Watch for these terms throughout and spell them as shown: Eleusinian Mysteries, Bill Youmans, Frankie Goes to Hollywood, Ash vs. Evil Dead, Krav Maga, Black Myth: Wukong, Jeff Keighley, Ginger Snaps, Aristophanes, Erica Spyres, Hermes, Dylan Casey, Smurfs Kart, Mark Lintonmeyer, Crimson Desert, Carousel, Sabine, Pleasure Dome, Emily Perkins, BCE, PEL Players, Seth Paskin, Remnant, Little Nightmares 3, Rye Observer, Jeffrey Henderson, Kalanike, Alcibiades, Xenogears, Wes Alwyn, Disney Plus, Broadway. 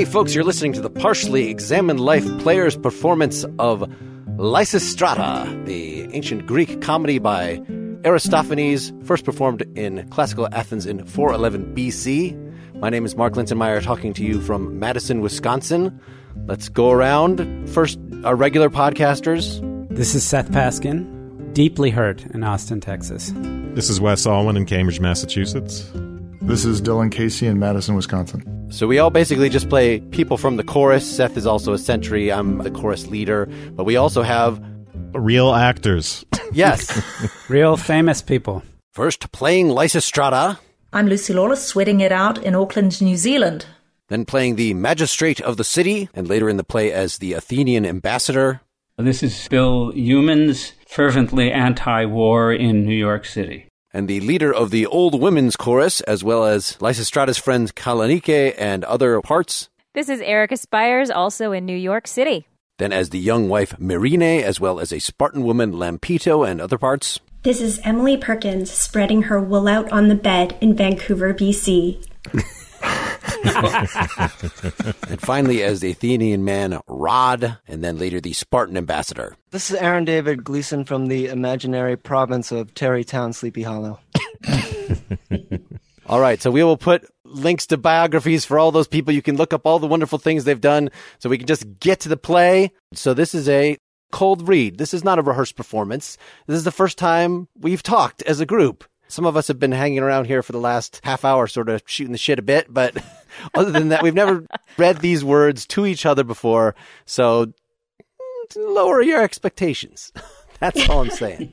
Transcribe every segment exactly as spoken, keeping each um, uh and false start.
Hey folks, you're listening to the Partially Examined Life Players performance of Lysistrata, the ancient Greek comedy by Aristophanes, first performed in classical Athens in four eleven B C. My name is Mark Lintonmeyer, talking to you from Madison, Wisconsin. Let's go around. First, our regular podcasters. This is Seth Paskin, deeply hurt in Austin, Texas. This is Wes Alwyn in Cambridge, Massachusetts. This is Dylan Casey in Madison, Wisconsin. So we all basically just play people from the chorus. Seth is also a sentry. I'm the chorus leader. But we also have... real actors. Yes. Real famous people. First, playing Lysistrata. I'm Lucy Lawless, sweating it out in Auckland, New Zealand. Then playing the magistrate of the city, and later in the play as the Athenian ambassador. This is Bill Youmans, fervently anti-war in New York City. And the leader of the Old Women's Chorus, as well as Lysistrata's friends Kalanike and other parts. This is Erica Spyres, also in New York City. Then as the young wife Myrrhine, as well as a Spartan woman Lampito and other parts. This is Emily Perkins, spreading her wool out on the bed in Vancouver, B C. And finally, as the Athenian man Rod, and then later the Spartan ambassador. This is Aaron David Gleason from the imaginary province of Terrytown, Sleepy Hollow. All right, so we will put links to biographies for all those people. You can look up all the wonderful things they've done, so we can just get to the play. So this is a cold read. This is not a rehearsed performance. This is the first time we've talked as a group. Some of us have been hanging around here for the last half hour, sort of shooting the shit a bit. But other than that, we've never read these words to each other before. So lower your expectations. That's all I'm saying.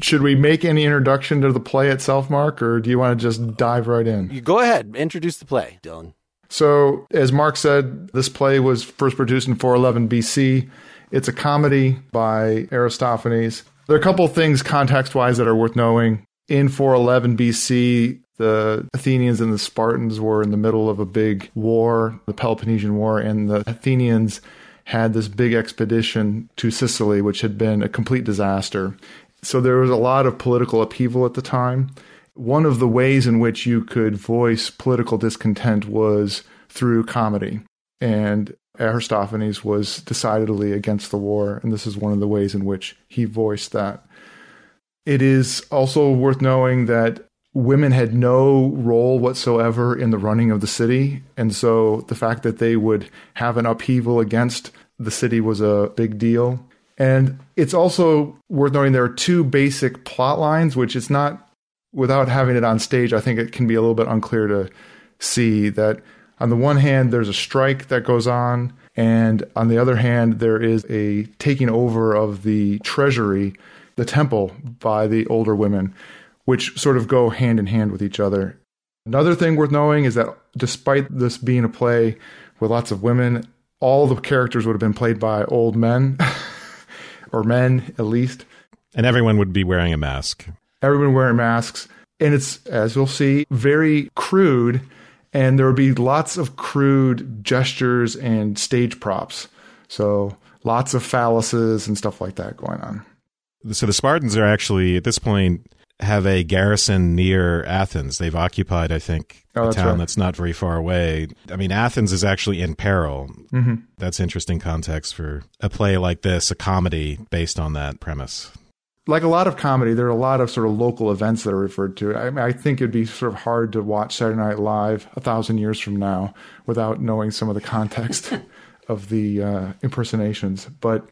Should we make any introduction to the play itself, Mark, or do you want to just dive right in? You go ahead. Introduce the play, Dylan. So as Mark said, this play was first produced in four eleven B C. It's a comedy by Aristophanes. There are a couple of things context-wise that are worth knowing. In four eleven B C, the Athenians and the Spartans were in the middle of a big war, the Peloponnesian War, and the Athenians had this big expedition to Sicily, which had been a complete disaster. So there was a lot of political upheaval at the time. One of the ways in which you could voice political discontent was through comedy. And Aristophanes was decidedly against the war, and this is one of the ways in which he voiced that. It is also worth knowing that women had no role whatsoever in the running of the city, and so the fact that they would have an upheaval against the city was a big deal. And it's also worth noting there are two basic plot lines, which it's not, without having it on stage, I think it can be a little bit unclear to see that. On the one hand, there's a strike that goes on, and on the other hand, there is a taking over of the treasury, the temple, by the older women, which sort of go hand in hand with each other. Another thing worth knowing is that despite this being a play with lots of women, all the characters would have been played by old men, or men at least. And everyone would be wearing a mask. Everyone wearing masks. And it's, as you'll see, very crude. And there would be lots of crude gestures and stage props. So lots of phalluses and stuff like that going on. So the Spartans are actually, at this point, have a garrison near Athens. They've occupied, I think, oh, a town right. that's not very far away. I mean, Athens is actually in peril. Mm-hmm. That's interesting context for a play like this, a comedy based on that premise. Like a lot of comedy, there are a lot of sort of local events that are referred to. I mean, I think it'd be sort of hard to watch Saturday Night Live a thousand years from now without knowing some of the context of the uh, impersonations. But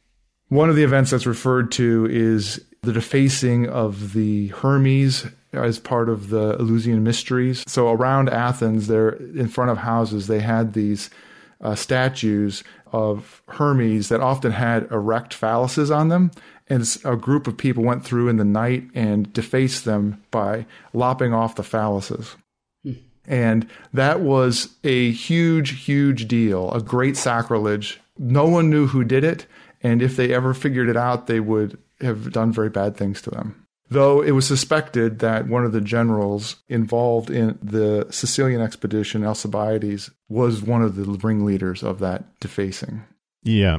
one of the events that's referred to is the defacing of the Hermes as part of the Eleusinian Mysteries. So around Athens, there in front of houses, they had these uh, statues of Hermes that often had erect phalluses on them. And a group of people went through in the night and defaced them by lopping off the phalluses. Hmm. And that was a huge, huge deal, a great sacrilege. No one knew who did it. And if they ever figured it out, they would have done very bad things to them. Though it was suspected that one of the generals involved in the Sicilian expedition, Alcibiades, was one of the ringleaders of that defacing. Yeah.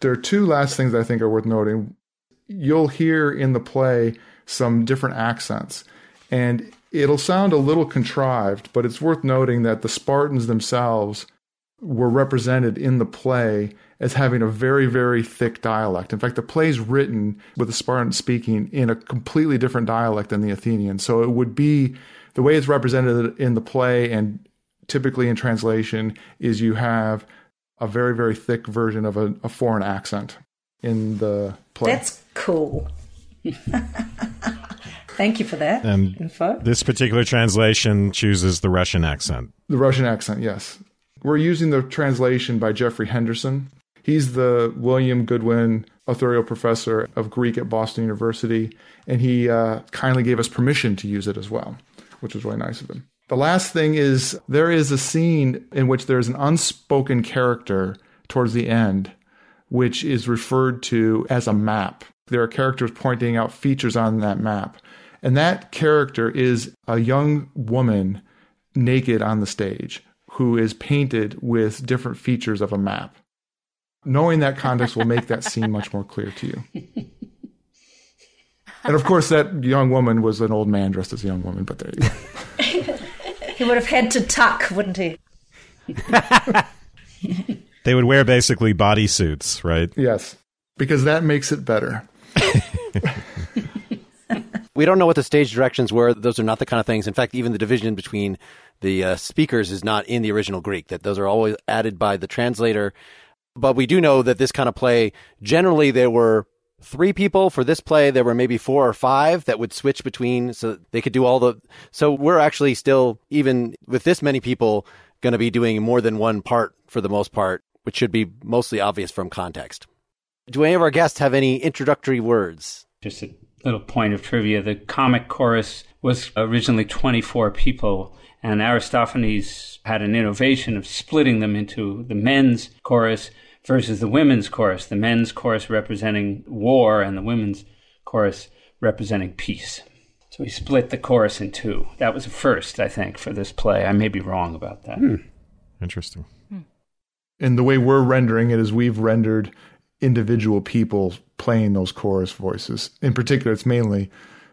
There are two last things that I think are worth noting. You'll hear in the play some different accents. And It'll sound a little contrived, but it's worth noting that the Spartans themselves were represented in the play as having a very, very thick dialect. In fact, the play's written with the Spartans speaking in a completely different dialect than the Athenians. So it would be, the way it's represented in the play and typically in translation is you have a very, very thick version of a, a foreign accent in the play. That's cool. Thank you for that and info. This particular translation chooses the Russian accent. The Russian accent, yes. We're using the translation by Jeffrey Henderson. He's the William Goodwin Authorial Professor of Greek at Boston University, and he uh, kindly gave us permission to use it as well, which was really nice of him. The last thing is there is a scene in which there's an unspoken character towards the end, which is referred to as a map. There are characters pointing out features on that map. And that character is a young woman naked on the stage who is painted with different features of a map. Knowing that context will make that scene much more clear to you. And of course, that young woman was an old man dressed as a young woman, but there you go. He would have had to tuck, wouldn't he? They would wear basically bodysuits, right? Yes, because that makes it better. We don't know what the stage directions were. Those are not the kind of things. In fact, even the division between the uh, speakers is not in the original Greek. That those are always added by the translator. But we do know that this kind of play, generally there were three people. For this play, there were maybe four or five that would switch between, so they could do all the... So we're actually still, even with this many people, going to be doing more than one part for the most part, which should be mostly obvious from context. Do any of our guests have any introductory words? Just a little point of trivia. The comic chorus was originally twenty-four people, and Aristophanes had an innovation of splitting them into the men's chorus versus the women's chorus, the men's chorus representing war and the women's chorus representing peace. So he split the chorus in two. That was a first, I think, for this play. I may be wrong about that. Hmm. Interesting. Hmm. And the way we're rendering it is we've rendered individual people playing those chorus voices. In particular, it's mainly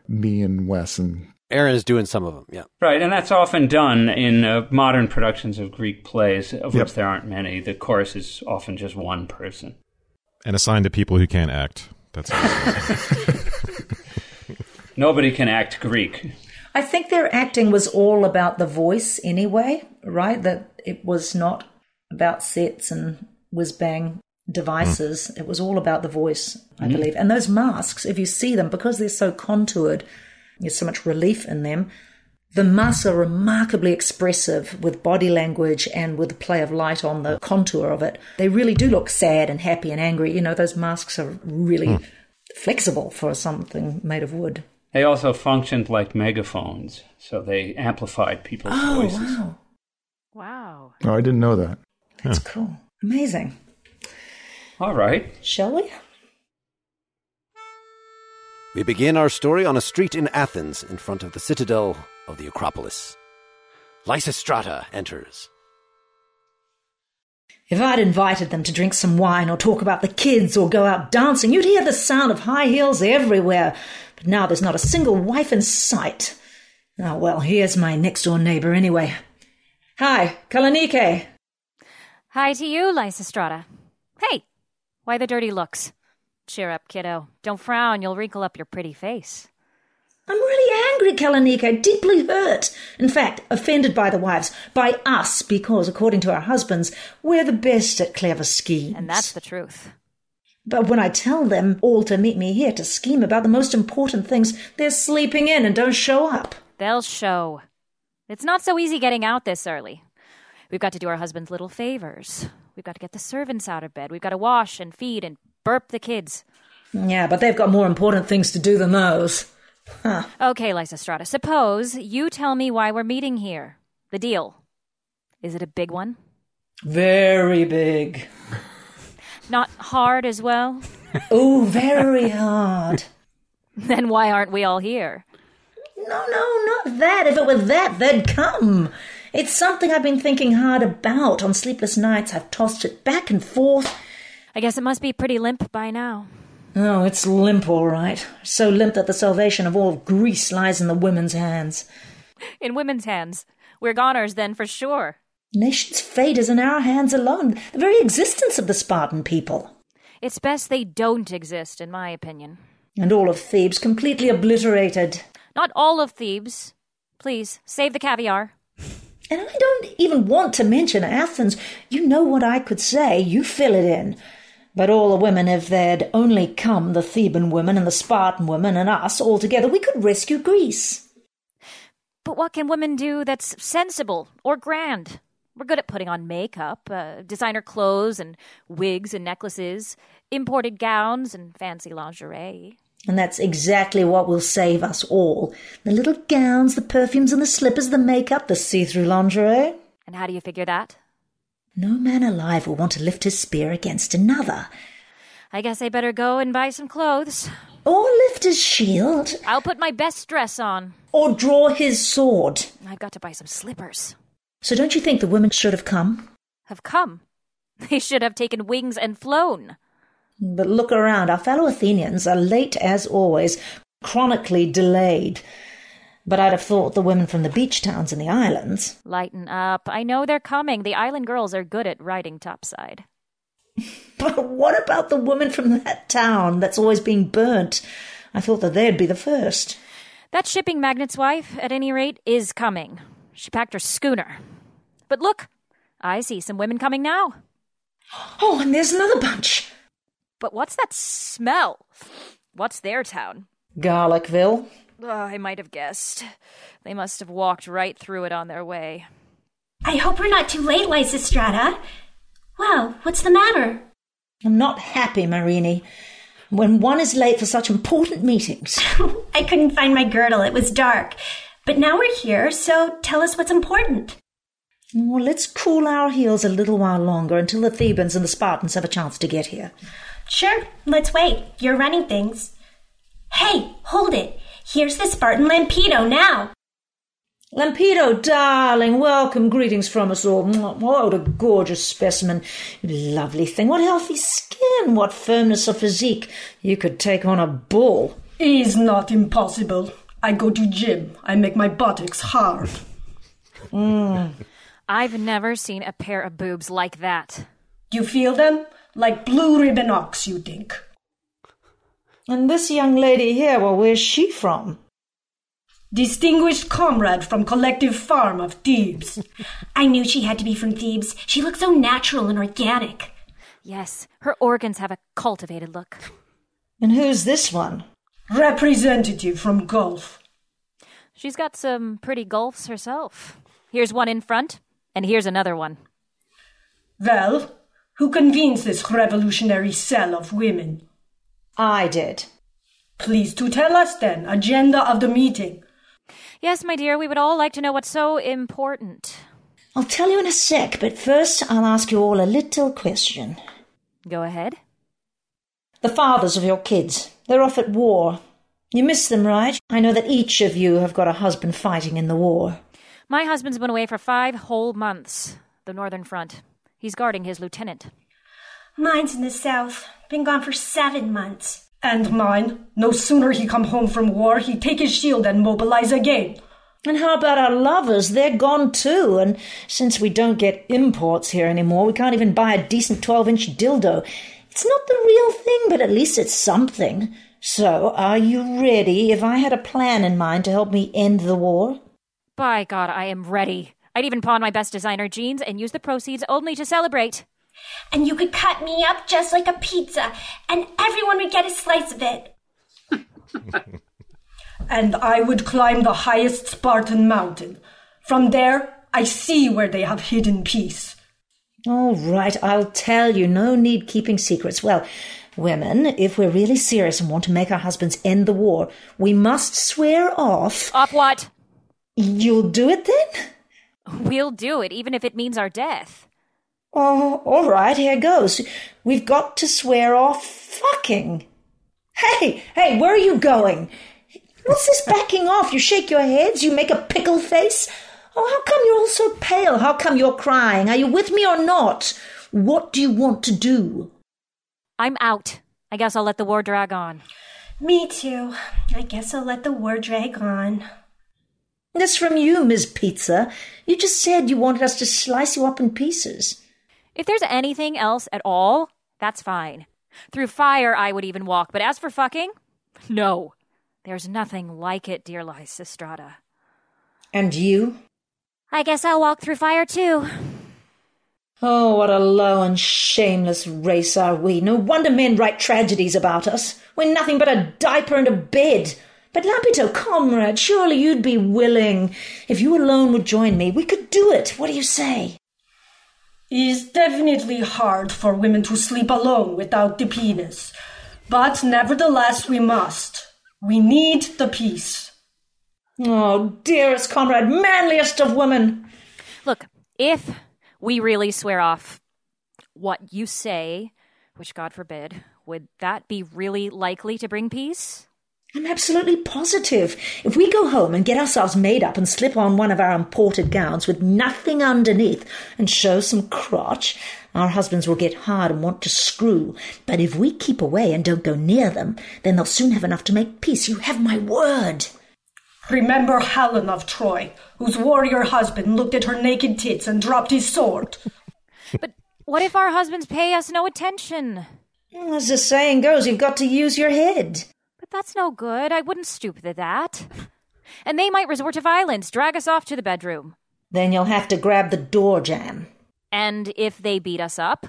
me and Wes. And Aaron is doing some of them, yeah. Right, and that's often done in uh, modern productions of Greek plays, of yep. which there aren't many. The chorus is often just one person. And assigned to people who can't act. That's Nobody can act Greek. I think their acting was all about the voice anyway, right? That it was not about sets and whiz-bang devices. Mm. It was all about the voice, I mm. believe. And those masks, if you see them, because they're so contoured, there's so much relief in them. The masks are remarkably expressive with body language and with the play of light on the contour of it. They really do look sad and happy and angry. You know, those masks are really mm. flexible for something made of wood. They also functioned like megaphones, so they amplified people's oh, voices. Oh, wow. Wow. Oh, I didn't know that. That's yeah. cool. Amazing. All right. Shall we? We begin our story on a street in Athens in front of the citadel of the Acropolis. Lysistrata enters. If I'd invited them to drink some wine or talk about the kids or go out dancing, you'd hear the sound of high heels everywhere. But now there's not a single wife in sight. Oh, well, here's my next-door neighbour anyway. Hi, Kalanike. Hi to you, Lysistrata. Hey, why the dirty looks? Cheer up, kiddo. Don't frown, you'll wrinkle up your pretty face. I'm really angry, Kalanike, deeply hurt. In fact, offended by the wives, by us, because, according to our husbands, we're the best at clever schemes. And that's the truth. But when I tell them all to meet me here to scheme about the most important things, they're sleeping in and don't show up. They'll show. It's not so easy getting out this early. We've got to do our husbands little favors. We've got to get the servants out of bed. We've got to wash and feed and burp the kids. Yeah, but they've got more important things to do than those. Huh. Okay, Lysistrata, suppose you tell me why we're meeting here. The deal. Is it a big one? Very big. Not hard as well? Oh, very hard. Then why aren't we all here? No, no, not that. If it were that, they'd come. It's something I've been thinking hard about. On sleepless nights, I've tossed it back and forth. I guess it must be pretty limp by now. Oh, it's limp, all right. So limp that the salvation of all Greece lies in the women's hands. in women's hands. We're goners then for sure. Nation's fate is in our hands alone, the very existence of the Spartan people. It's best they don't exist, in my opinion. And all of Thebes completely obliterated. Not all of Thebes. Please, save the caviar. And I don't even want to mention Athens. You know what I could say. You fill it in. But all the women, if they'd only come, the Theban women and the Spartan women and us all together, we could rescue Greece. But what can women do that's sensible or grand? We're good at putting on makeup, uh, designer clothes and wigs and necklaces, imported gowns and fancy lingerie. And that's exactly what will save us all. The little gowns, the perfumes and the slippers, the makeup, the see-through lingerie. And how do you figure that? No man alive will want to lift his spear against another. I guess I better go and buy some clothes. Or lift his shield. I'll put my best dress on. Or draw his sword. I've got to buy some slippers. So don't you think the women should have come? Have come? They should have taken wings and flown. But look around. Our fellow Athenians are late as always, chronically delayed. But I'd have thought the women from the beach towns and the islands... Lighten up. I know they're coming. The island girls are good at riding topside. But what about the woman from that town that's always being burnt? I thought that they'd be the first. That shipping magnate's wife, at any rate, is coming. She packed her schooner. But look, I see some women coming now. Oh, and there's another bunch. But what's that smell? What's their town? Garlicville. Oh, I might have guessed. They must have walked right through it on their way. I hope we're not too late, Lysistrata. Wow, what's the matter? I'm not happy, Marini. When one is late for such important meetings. I couldn't find my girdle. It was dark. But now we're here, so tell us what's important. Well, let's cool our heels a little while longer until the Thebans and the Spartans have a chance to get here. Sure, let's wait. You're running things. Hey, hold it. Here's the Spartan Lampito now. Lampito, darling, welcome. Greetings from us all. What a gorgeous specimen. Lovely thing. What healthy skin. What firmness of physique. You could take on a bull. Is not impossible. I go to gym. I make my buttocks hard. Mm. I've never seen a pair of boobs like that. You feel them? Like blue ribbon ox, you think. And this young lady here, well, where's she from? Distinguished comrade from collective farm of Thebes. I knew she had to be from Thebes. She looks so natural and organic. Yes, her organs have a cultivated look. And who's this one? Representative from golf. She's got some pretty golfs herself. Here's one in front, and here's another one. Well, who convenes this revolutionary cell of women? I did. Please to tell us then, agenda of the meeting. Yes, my dear, we would all like to know what's so important. I'll tell you in a sec, but first I'll ask you all a little question. Go ahead. The fathers of your kids, they're off at war. You miss them, right? I know that each of you have got a husband fighting in the war. My husband's been away for five whole months, the Northern Front. He's guarding his lieutenant. Mine's in the south. Been gone for seven months. And mine. No sooner he come home from war, he take his shield and mobilize again. And how about our lovers? They're gone too. And since we don't get imports here anymore, we can't even buy a decent twelve-inch dildo. It's not the real thing, but at least it's something. So, are you ready? If I had a plan in mind to help me end the war? By God, I am ready. I'd even pawn my best designer jeans and use the proceeds only to celebrate. And you could cut me up just like a pizza, and everyone would get a slice of it. And I would climb the highest Spartan mountain. From there, I see where they have hidden peace. All right, I'll tell you. No need keeping secrets. Well, women, if we're really serious and want to make our husbands end the war, we must swear off... Off what? You'll do it then? We'll do it, even if it means our death. Oh, all right, here goes. We've got to swear off fucking. Hey, hey, where are you going? What's this backing off? You shake your heads, you make a pickle face. Oh, how come you're all so pale? How come you're crying? Are you with me or not? What do you want to do? I'm out. I guess I'll let the war drag on. Me too. I guess I'll let the war drag on. That's from you, Miz Pizza. You just said you wanted us to slice you up in pieces. If there's anything else at all, that's fine. Through fire I would even walk, but as for fucking, no. There's nothing like it, dear Lysistrata. And you? I guess I'll walk through fire, too. Oh, what a low and shameless race are we. No wonder men write tragedies about us. We're nothing but a diaper and a bed. But Lampito, comrade, surely you'd be willing. If you alone would join me, we could do it. What do you say? It's definitely hard for women to sleep alone without the penis. But nevertheless, we must. We need the peace. Oh, dearest comrade, manliest of women. Look, if we really swear off what you say, which God forbid, would that be really likely to bring peace? I'm absolutely positive. If we go home and get ourselves made up and slip on one of our imported gowns with nothing underneath and show some crotch, our husbands will get hard and want to screw. But if we keep away and don't go near them, then they'll soon have enough to make peace. You have my word. Remember Helen of Troy, whose warrior husband looked at her naked tits and dropped his sword. But what if our husbands pay us no attention? As the saying goes, you've got to use your head. That's no good. I wouldn't stoop to that. And they might resort to violence, drag us off to the bedroom. Then you'll have to grab the door jamb. And if they beat us up?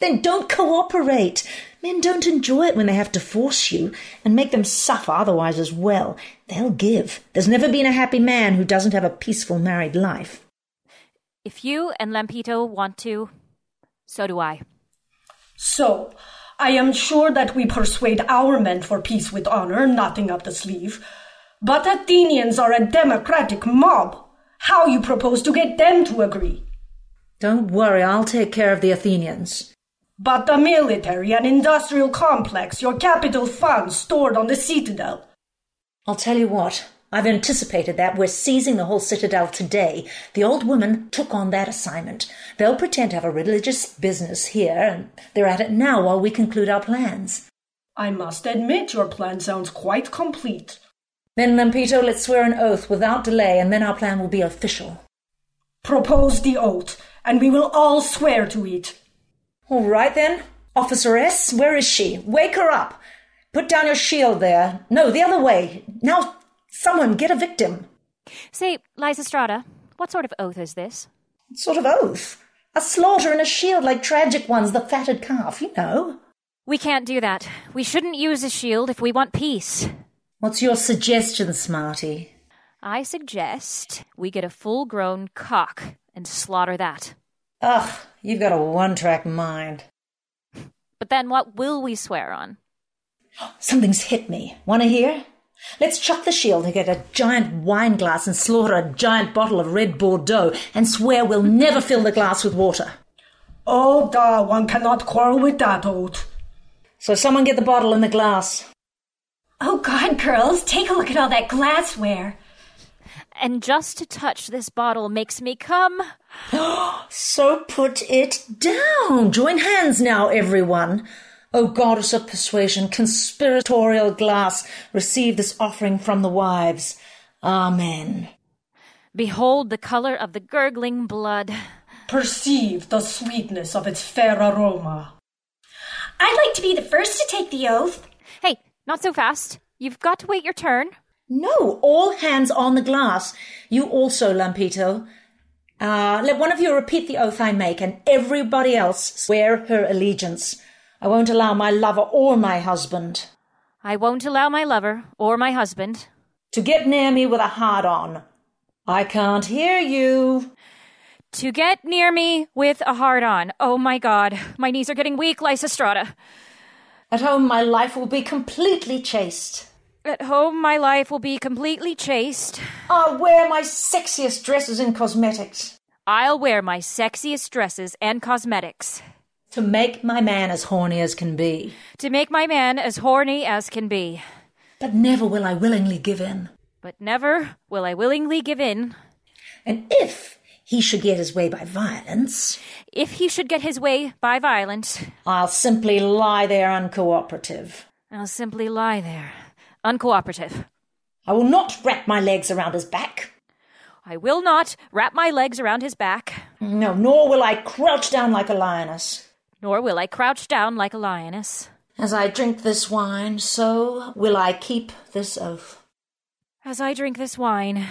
Then don't cooperate. Men don't enjoy it when they have to force you and make them suffer otherwise as well. They'll give. There's never been a happy man who doesn't have a peaceful married life. If you and Lampito want to, so do I. So... I am sure that we persuade our men for peace with honor, nothing up the sleeve. But Athenians are a democratic mob. How you propose to get them to agree? Don't worry, I'll take care of the Athenians. But the military and industrial complex, your capital funds stored on the citadel. I'll tell you what, I've anticipated that. We're seizing the whole citadel today. The old woman took on that assignment. They'll pretend to have a religious business here, and they're at it now while we conclude our plans. I must admit your plan sounds quite complete. Then, Lampito, let's swear an oath without delay, and then our plan will be official. Propose the oath, and we will all swear to it. All right, then. Officeress, where is she? Wake her up. Put down your shield there. No, the other way. Now... someone get a victim. Say, Lysistrata, what sort of oath is this? What sort of oath? A slaughter and a shield like tragic ones, the fatted calf, you know. We can't do that. We shouldn't use a shield if we want peace. What's your suggestion, Smarty? I suggest we get a full-grown cock and slaughter that. Ugh, you've got a one-track mind. But then what will we swear on? Something's hit me. Want to hear? Let's chuck the shield and get a giant wine glass and slaughter a giant bottle of red Bordeaux and swear we'll never fill the glass with water. Oh, da, one cannot quarrel with that oath. So someone get the bottle and the glass. Oh, God, girls, take a look at all that glassware. And just to touch this bottle makes me come. So put it down. Join hands now, everyone. O goddess of persuasion, conspiratorial glass, receive this offering from the wives. Amen. Behold the color of the gurgling blood. Perceive the sweetness of its fair aroma. I'd like to be the first to take the oath. Hey, not so fast. You've got to wait your turn. No, all hands on the glass. You also, Lampito. Uh, let one of you repeat the oath I make, and everybody else swear her allegiance. I won't allow my lover or my husband. I won't allow my lover or my husband. To get near me with a hard-on. I can't hear you. To get near me with a hard-on. Oh, my God. My knees are getting weak, Lysistrata. At home, my life will be completely chaste. At home, my life will be completely chaste. I'll wear my sexiest dresses and cosmetics. I'll wear my sexiest dresses and cosmetics. To make my man as horny as can be. To make my man as horny as can be. But never will I willingly give in. But never will I willingly give in. And if he should get his way by violence... If he should get his way by violence... I'll simply lie there uncooperative. I'll simply lie there uncooperative. I will not wrap my legs around his back. I will not wrap my legs around his back. No, nor will I crouch down like a lioness. Nor will I crouch down like a lioness. As I drink this wine, so will I keep this oath. As I drink this wine,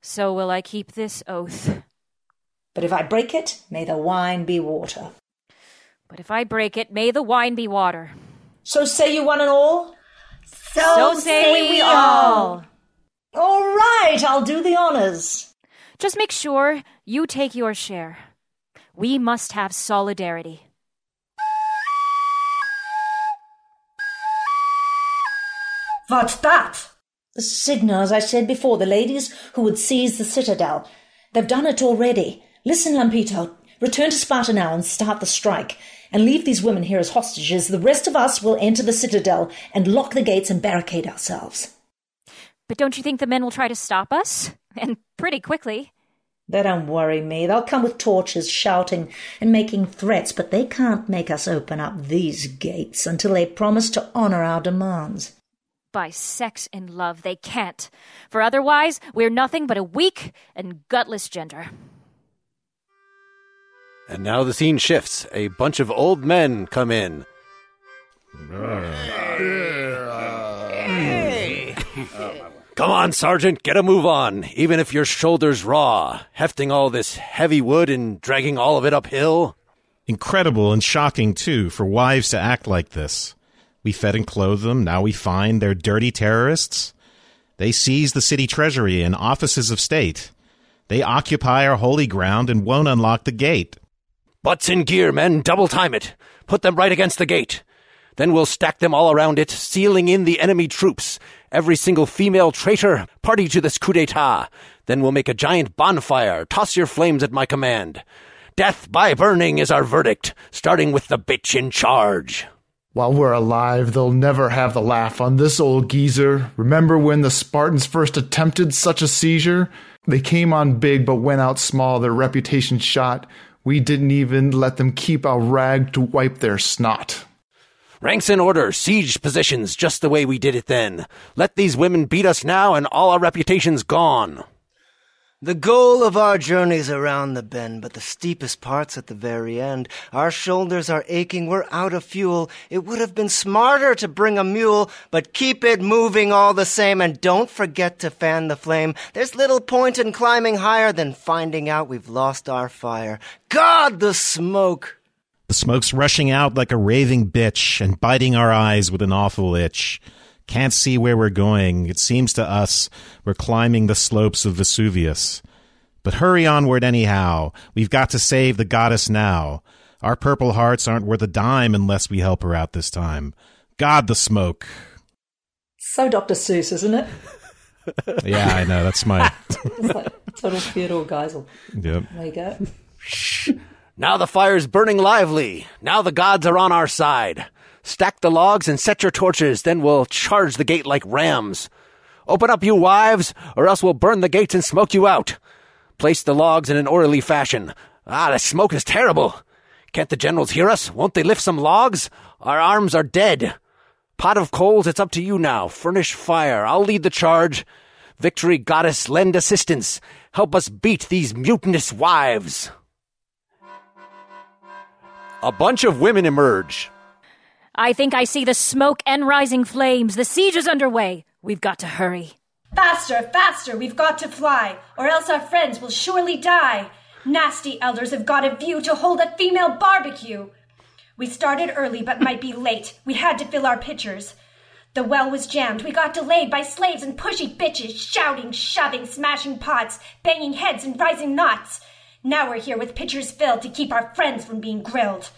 so will I keep this oath. But if I break it, may the wine be water. But if I break it, may the wine be water. So say you one and all? So, so say we, we all. all. All right, I'll do the honors. Just make sure you take your share. We must have solidarity. What's that? The signal, as I said before, the ladies who would seize the citadel. They've done it already. Listen, Lampito, return to Sparta now and start the strike, and leave these women here as hostages. The rest of us will enter the citadel and lock the gates and barricade ourselves. But don't you think the men will try to stop us? And pretty quickly. They don't worry me. They'll come with torches, shouting and making threats, but they can't make us open up these gates until they promise to honour our demands. By sex and love, they can't, for otherwise we're nothing but a weak and gutless gender. And now the scene shifts. A bunch of old men come in. Hey. Come on, Sergeant, get a move on, even if your shoulder's raw, hefting all this heavy wood and dragging all of it uphill. Incredible and shocking, too, for wives to act like this. We fed and clothed them. Now we find they're dirty terrorists. They seize the city treasury and offices of state. They occupy our holy ground and won't unlock the gate. Butts in gear, men. Double time it. Put them right against the gate. Then we'll stack them all around it, sealing in the enemy troops. Every single female traitor, party to this coup d'etat. Then we'll make a giant bonfire. Toss your flames at my command. Death by burning is our verdict, starting with the bitch in charge. While we're alive, they'll never have the laugh on this old geezer. Remember when the Spartans first attempted such a seizure? They came on big but went out small, their reputation shot. We didn't even let them keep our rag to wipe their snot. Ranks in order, siege positions, just the way we did it then. Let these women beat us now and all our reputation's gone. The goal of our journey's around the bend, but the steepest part's at the very end. Our shoulders are aching, we're out of fuel. It would have been smarter to bring a mule, but keep it moving all the same, and don't forget to fan the flame. There's little point in climbing higher than finding out we've lost our fire. God, the smoke! The smoke's rushing out like a raving bitch and biting our eyes with an awful itch. Can't see where we're going. It seems to us we're climbing the slopes of Vesuvius. But hurry onward anyhow. We've got to save the goddess now. Our purple hearts aren't worth a dime unless we help her out this time. God, the smoke. So Doctor Seuss, isn't it? Yeah, I know. That's my... It's like total Theodore Geisel. Yep. There you go. Shh. Now the fire's burning lively. Now the gods are on our side. Stack the logs and set your torches, then we'll charge the gate like rams. Open up, you wives, or else we'll burn the gates and smoke you out. Place the logs in an orderly fashion. Ah, the smoke is terrible. Can't the generals hear us? Won't they lift some logs? Our arms are dead. Pot of coals, it's up to you now. Furnish fire. I'll lead the charge. Victory, goddess, lend assistance. Help us beat these mutinous wives. A bunch of women emerge. I think I see the smoke and rising flames. The siege is underway. We've got to hurry. Faster, faster, we've got to fly, or else our friends will surely die. Nasty elders have got a view to hold a female barbecue. We started early but might be late. We had to fill our pitchers. The well was jammed. We got delayed by slaves and pushy bitches, shouting, shoving, smashing pots, banging heads and rising knots. Now we're here with pitchers filled to keep our friends from being grilled.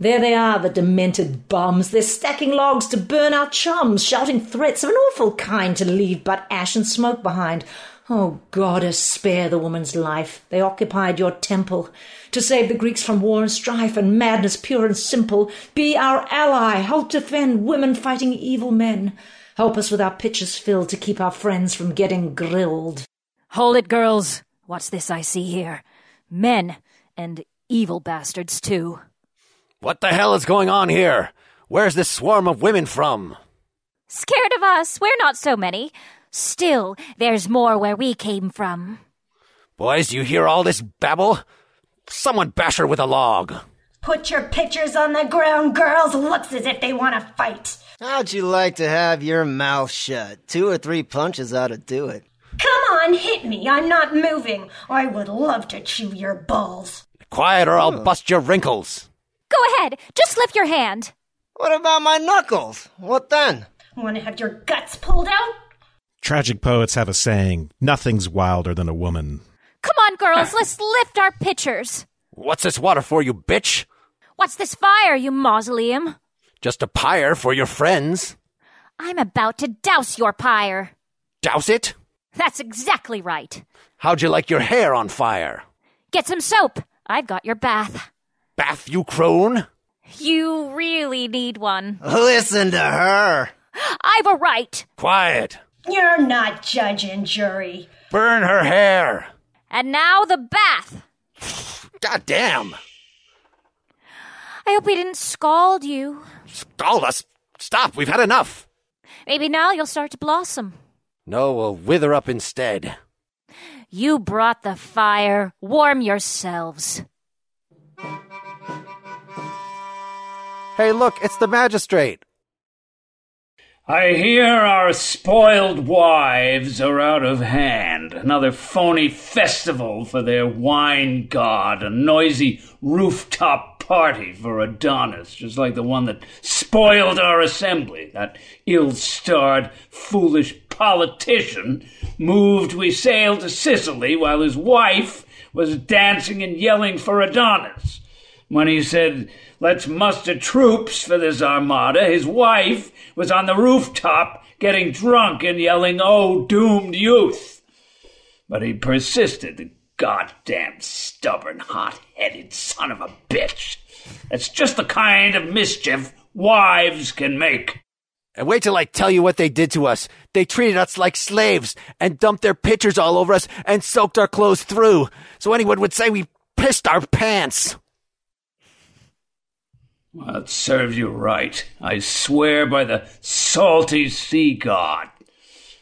There they are, the demented bums. They're stacking logs to burn our chums, shouting threats of an awful kind to leave but ash and smoke behind. Oh, goddess, spare the woman's life. They occupied your temple. To save the Greeks from war and strife and madness pure and simple, be our ally. Help defend women fighting evil men. Help us with our pitchers filled to keep our friends from getting grilled. Hold it, girls. What's this I see here? Men and evil bastards, too. What the hell is going on here? Where's this swarm of women from? Scared of us. We're not so many. Still, there's more where we came from. Boys, you hear all this babble? Someone bash her with a log. Put your pitchers on the ground, girls. Looks as if they want to fight. How'd you like to have your mouth shut? Two or three punches ought to do it. Come on, hit me. I'm not moving. I would love to chew your balls. Quiet or I'll bust your wrinkles. Go ahead. Just lift your hand. What about my knuckles? What then? Want to have your guts pulled out? Tragic poets have a saying, nothing's wilder than a woman. Come on, girls. Let's lift our pitchers. What's this water for, you bitch? What's this fire, you mausoleum? Just a pyre for your friends. I'm about to douse your pyre. Douse it? That's exactly right. How'd you like your hair on fire? Get some soap. I've got your bath. Bath, you crone? You really need one. Listen to her. I've a right. Quiet. You're not judge and jury. Burn her hair. And now the bath. Goddamn. I hope we didn't scald you. Scald us? Stop, we've had enough. Maybe now you'll start to blossom. No, we'll wither up instead. You brought the fire. Warm yourselves. Hey, look, it's the magistrate. I hear our spoiled wives are out of hand. Another phony festival for their wine god. A noisy rooftop party for Adonis, just like the one that spoiled our assembly. That ill-starred, foolish politician moved we sailed to Sicily while his wife was dancing and yelling for Adonis. When he said, let's muster troops for this armada, his wife was on the rooftop getting drunk and yelling, oh, doomed youth. But he persisted, the goddamn stubborn, hot-headed son of a bitch. That's just the kind of mischief wives can make. And wait till I tell you what they did to us. They treated us like slaves and dumped their pitchers all over us and soaked our clothes through. So anyone would say we pissed our pants. Well, it serves you right. I swear by the salty sea god.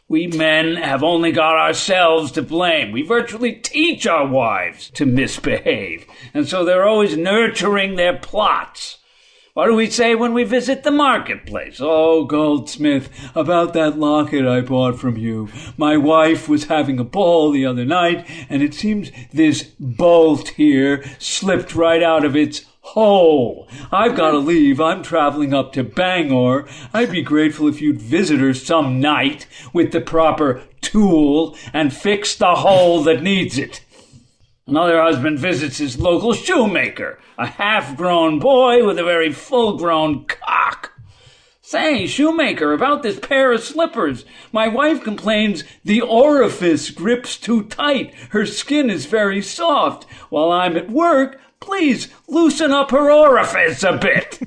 We men have only got ourselves to blame. We virtually teach our wives to misbehave, and so they're always nurturing their plots. What do we say when we visit the marketplace? Oh, goldsmith, about that locket I bought from you. My wife was having a ball the other night, and it seems this bolt here slipped right out of its hole. I've got to leave. I'm traveling up to Bangor. I'd be grateful if you'd visit her some night with the proper tool and fix the hole that needs it. Another husband visits his local shoemaker, a half-grown boy with a very full-grown cock. Say, shoemaker, about this pair of slippers. My wife complains the orifice grips too tight. Her skin is very soft. While I'm at work, please loosen up her orifice a bit.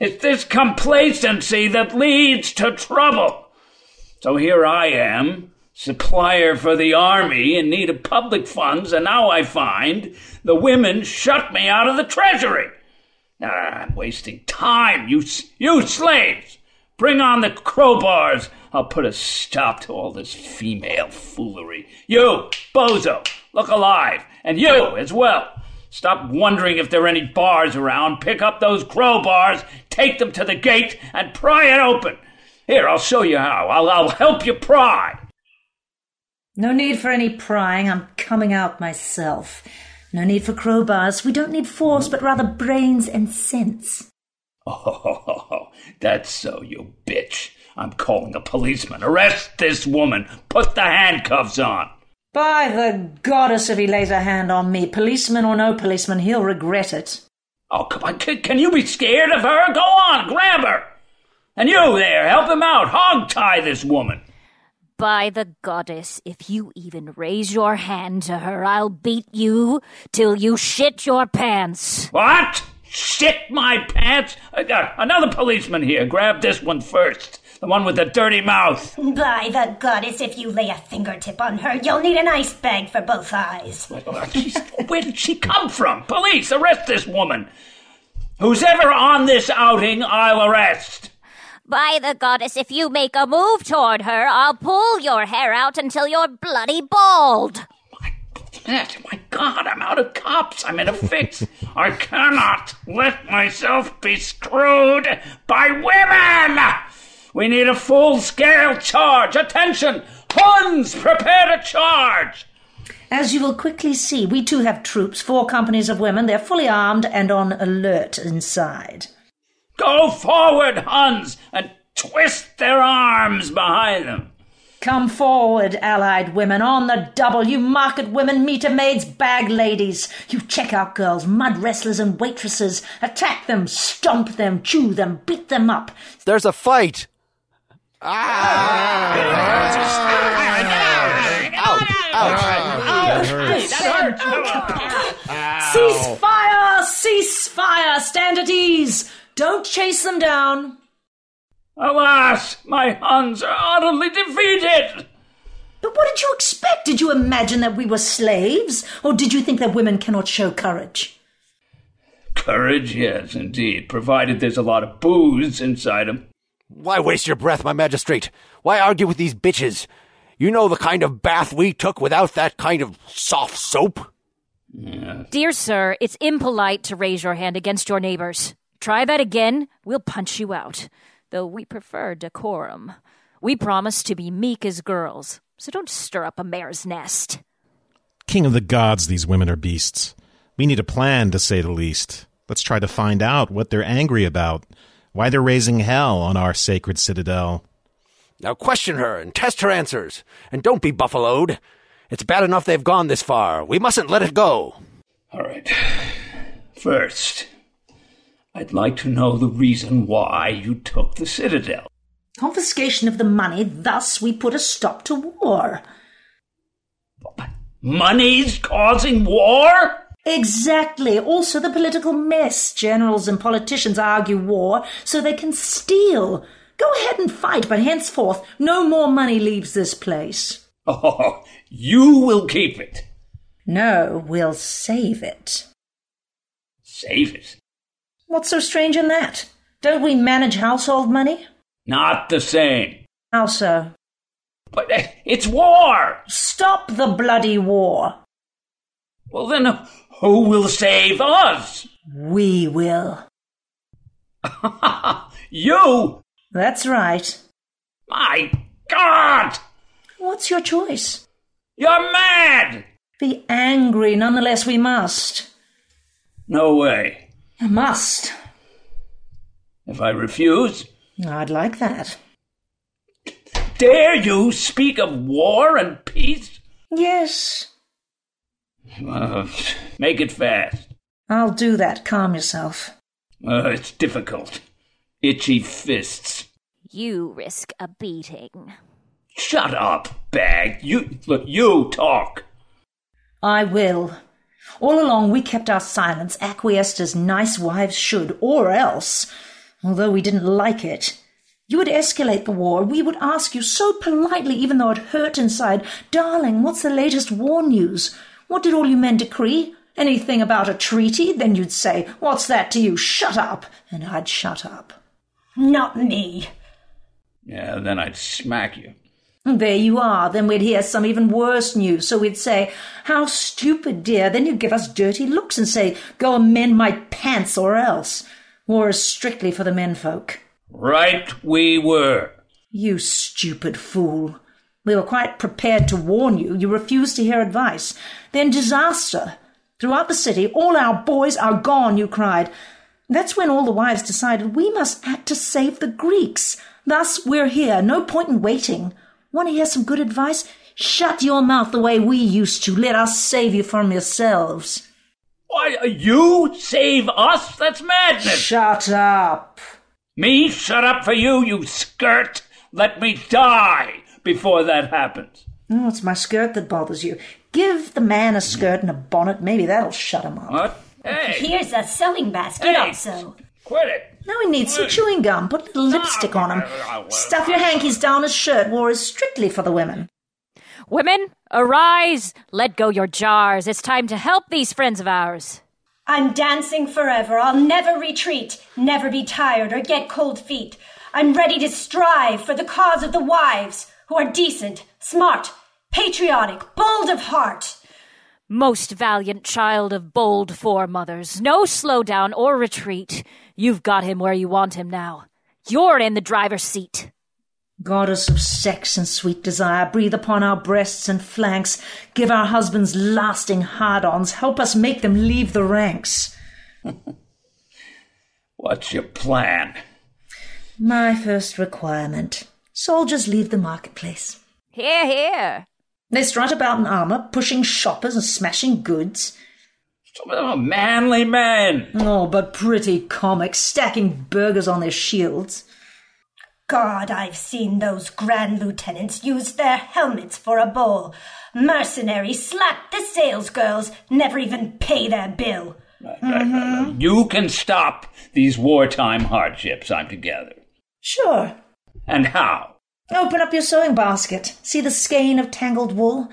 It's this complacency that leads to trouble. So here I am, supplier for the army in need of public funds, and now I find the women shut me out of the treasury. Ah, I'm wasting time, you, you slaves. Bring on the crowbars. I'll put a stop to all this female foolery. You, bozo, look alive, and you as well. Stop wondering if there are any bars around. Pick up those crowbars, take them to the gate, and pry it open. Here, I'll show you how. I'll, I'll help you pry. No need for any prying. I'm coming out myself. No need for crowbars. We don't need force, but rather brains and sense. Oh, that's so, you bitch. I'm calling a policeman. Arrest this woman. Put the handcuffs on. By the goddess, if he lays a hand on me, policeman or no policeman, he'll regret it. Oh, come on, can, can you be scared of her? Go on, grab her. And you there, help him out. Hog-tie this woman. By the goddess, if you even raise your hand to her, I'll beat you till you shit your pants. What? Shit my pants? I got another policeman here. Grab this one first. The one with the dirty mouth. By the goddess, if you lay a fingertip on her, you'll need an ice bag for both eyes. Where did she come from? Police, arrest this woman. Who's ever on this outing, I'll arrest. By the goddess, if you make a move toward her, I'll pull your hair out until you're bloody bald. that. My God, I'm out of cops. I'm in a fix. I cannot let myself be screwed by women. We need a full-scale charge. Attention, Huns, prepare to charge. As you will quickly see, we too have troops, four companies of women. They're fully armed and on alert inside. Go forward, Huns, and twist their arms behind them. Come forward, allied women, on the double, you market women, meter maids, bag ladies, you checkout girls, mud wrestlers and waitresses. Attack them, stomp them, chew them, beat them up. There's a fight. Cease fire, cease fire, stand at ease. Don't chase them down. Alas, my Huns are utterly defeated! But what did you expect? Did you imagine that we were slaves? Or did you think that women cannot show courage? Courage, yes, indeed, provided there's a lot of booze inside them. Why waste your breath, my magistrate? Why argue with these bitches? You know the kind of bath we took without that kind of soft soap. Yeah. Dear sir, it's impolite to raise your hand against your neighbors. Try that again, we'll punch you out. Though we prefer decorum. We promise to be meek as girls, so don't stir up a mare's nest. King of the gods, these women are beasts. We need a plan, to say the least. Let's try to find out what they're angry about, why they're raising hell on our sacred citadel. Now question her and test her answers, and don't be buffaloed. It's bad enough they've gone this far. We mustn't let it go. All right. First... I'd like to know the reason why you took the citadel. Confiscation of the money, thus we put a stop to war. But money's causing war? Exactly. Also the political mess. Generals and politicians argue war so they can steal. Go ahead and fight, but henceforth no more money leaves this place. Oh, you will keep it. No, we'll save it. Save it? What's so strange in that? Don't we manage household money? Not the same. How so? But uh, it's war! Stop the bloody war! Well then, uh, who will save us? We will. You! That's right. My God! What's your choice? You're mad! Be angry, nonetheless we must. No way. I must. If I refuse? I'd like that. Dare you speak of war and peace? Yes. Uh, make it fast. I'll do that. Calm yourself. Uh, it's difficult. Itchy fists. You risk a beating. Shut up, bag. You, look, you talk. I will. All along we kept our silence, acquiesced as nice wives should, or else, although we didn't like it. You would escalate the war, we would ask you so politely, even though it hurt inside, darling, what's the latest war news? What did all you men decree? Anything about a treaty? Then you'd say, what's that to you? Shut up! And I'd shut up. Not me. Yeah, then I'd smack you. There you are. Then we'd hear some even worse news. So we'd say, how stupid, dear. Then you'd give us dirty looks and say, go and mend my pants or else. War is strictly for the menfolk. Right we were. You stupid fool. We were quite prepared to warn you. You refused to hear advice. Then disaster. Throughout the city, all our boys are gone, you cried. That's when all the wives decided we must act to save the Greeks. Thus we're here. No point in waiting. Want to hear some good advice? Shut your mouth the way we used to. Let us save you from yourselves. Why, you save us? That's madness. Shut up. Me? Shut up for you, you skirt. Let me die before that happens. Oh, it's my skirt that bothers you. Give the man a skirt and a bonnet. Maybe that'll shut him up. What? Hey. Here's a sewing basket hey. also. Quit it. Now he needs some chewing gum. Put a little lipstick on him. Stuff your hankies down his shirt. War is strictly for the women. Women, arise. Let go your jars. It's time to help these friends of ours. I'm dancing forever. I'll never retreat, never be tired or get cold feet. I'm ready to strive for the cause of the wives who are decent, smart, patriotic, bold of heart. most valiant child of bold foremothers. No slow down or retreat. You've got him where you want him now. You're in the driver's seat. Goddess of sex and sweet desire, breathe upon our breasts and flanks. Give our husbands lasting hard-ons. Help us make them leave the ranks. What's your plan? My first requirement. Soldiers leave the marketplace. Hear, hear. They strut about in armour, pushing shoppers and smashing goods. A manly man. Oh, but pretty comic, stacking burgers on their shields. God, I've seen those grand lieutenants use their helmets for a bowl. Mercenaries slap the salesgirls, never even pay their bill. Mm-hmm. You can stop these wartime hardships, I'm to gather. Sure. And how? Open up your sewing basket. See the skein of tangled wool?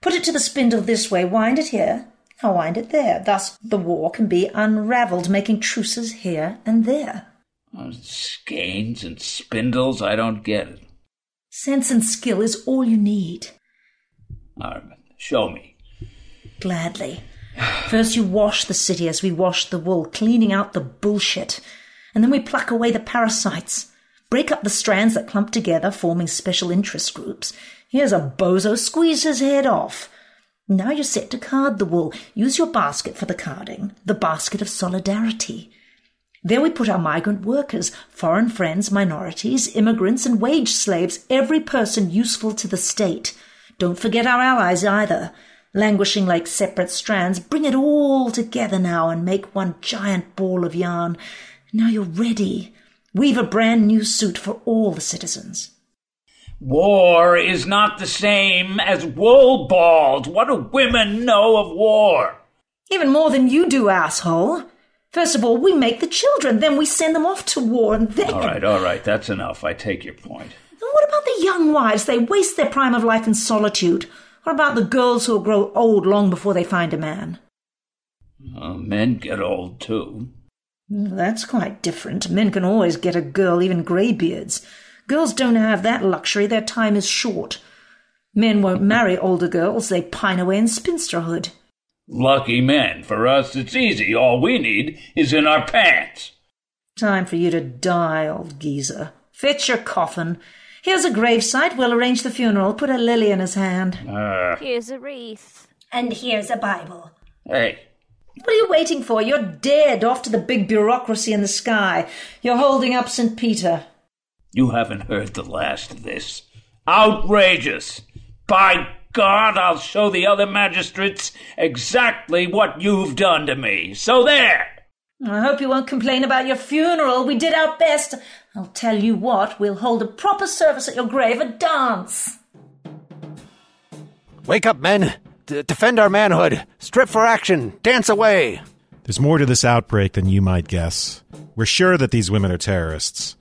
Put it to the spindle this way. Wind it here. I'll wind it there. Thus the war can be unravelled, making truces here and there. Oh, skeins and spindles, I don't get it. Sense and skill is all you need. All right, show me. Gladly. First you wash the city as we wash the wool, cleaning out the bullshit. And then we pluck away the parasites. Break up the strands that clump together, forming special interest groups. Here's a bozo, squeeze his head off. Now you're set to card the wool. Use your basket for the carding, the basket of solidarity. There we put our migrant workers, foreign friends, minorities, immigrants, and wage slaves, every person useful to the state. Don't forget our allies either. Languishing like separate strands, bring it all together now and make one giant ball of yarn. Now you're ready. Weave a brand new suit for all the citizens. War is not the same as wool balls. What do women know of war? Even more than you do, asshole. First of all, we make the children, then we send them off to war, and then... All right, all right, that's enough. I take your point. And what about the young wives? They waste their prime of life in solitude. What about the girls who grow old long before they find a man? Well, men get old, too. That's quite different. Men can always get a girl, even greybeards. Girls don't have that luxury. Their time is short. Men won't marry older girls. They pine away in spinsterhood. Lucky men. For us, it's easy. All we need is in our pants. Time for you to die, old geezer. Fetch your coffin. Here's a gravesite. We'll arrange the funeral. Put a lily in his hand. Uh, here's a wreath. And here's a Bible. Hey. What are you waiting for? You're dead, off to the big bureaucracy in the sky. You're holding up Saint Peter. You haven't heard the last of this. Outrageous! By God, I'll show the other magistrates exactly what you've done to me. So there! I hope you won't complain about your funeral. We did our best. I'll tell you what, we'll hold a proper service at your grave, a dance. Wake up, men. D- defend our manhood. Strip for action. Dance away. There's more to this outbreak than you might guess. We're sure that these women are terrorists.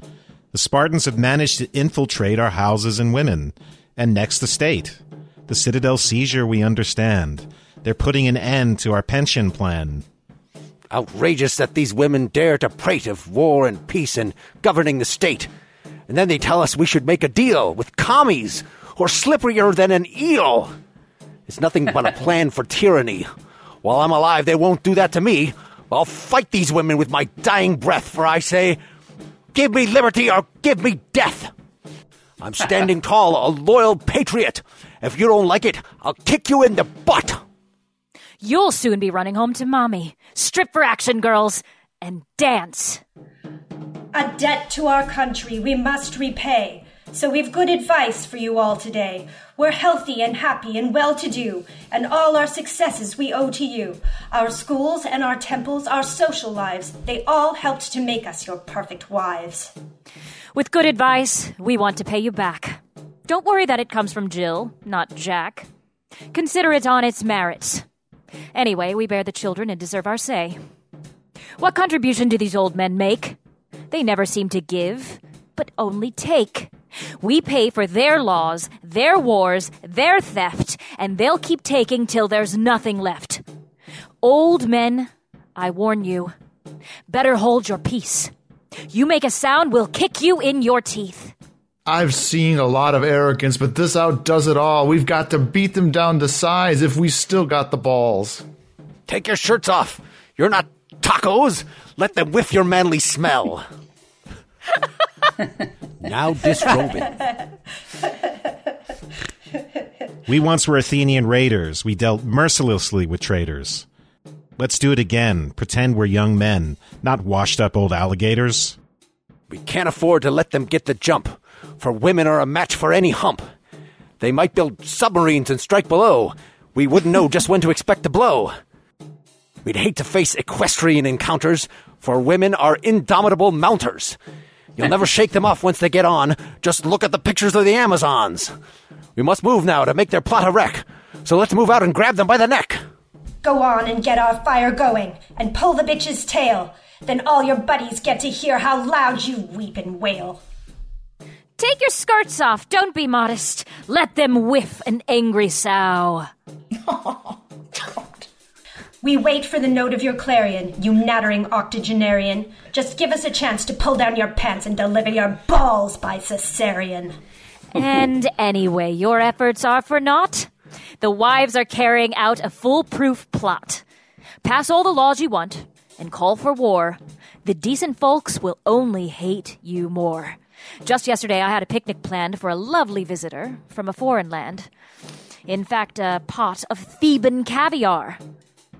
The Spartans have managed to infiltrate our houses and women. And next, the state. The Citadel seizure, we understand. They're putting an end to our pension plan. Outrageous that these women dare to prate of war and peace and governing the state. And then they tell us we should make a deal with commies, or slipperier than an eel. It's nothing but a plan for tyranny. While I'm alive, they won't do that to me. I'll fight these women with my dying breath, for I say, give me liberty or give me death. I'm standing tall, a loyal patriot. If you don't like it, I'll kick you in the butt. You'll soon be running home to Mommy. Strip for action, girls, and dance. A debt to our country we must repay. So we've good advice for you all today. We're healthy and happy and well-to-do, and all our successes we owe to you. Our schools and our temples, our social lives, they all helped to make us your perfect wives. With good advice, we want to pay you back. Don't worry that it comes from Jill, not Jack. Consider it on its merits. Anyway, we bear the children and deserve our say. What contribution do these old men make? They never seem to give, but only take. We pay for their laws, their wars, their theft, and they'll keep taking till there's nothing left. Old men, I warn you, better hold your peace. You make a sound, we'll kick you in your teeth. I've seen a lot of arrogance, but this outdoes it all. We've got to beat them down to size if we still got the balls. Take your shirts off. You're not tacos. Let them whiff your manly smell. Now disrobing. We once were Athenian raiders. We dealt mercilessly with traitors. Let's do it again. Pretend we're young men, not washed-up old alligators. We can't afford to let them get the jump, for women are a match for any hump. They might build submarines and strike below. We wouldn't know just when to expect a blow. We'd hate to face equestrian encounters, for women are indomitable mounters. You'll never shake them off once they get on. Just look at the pictures of the Amazons. We must move now to make their plot a wreck. So let's move out and grab them by the neck. Go on and get our fire going, and pull the bitch's tail. Then all your buddies get to hear how loud you weep and wail. Take your skirts off. Don't be modest. Let them whiff an angry sow. Oh, God. We wait for the note of your clarion, you nattering octogenarian. Just give us a chance to pull down your pants and deliver your balls by cesarean. And anyway, your efforts are for naught. The wives are carrying out a foolproof plot. Pass all the laws you want and call for war. The decent folks will only hate you more. Just yesterday, I had a picnic planned for a lovely visitor from a foreign land. In fact, a pot of Theban caviar.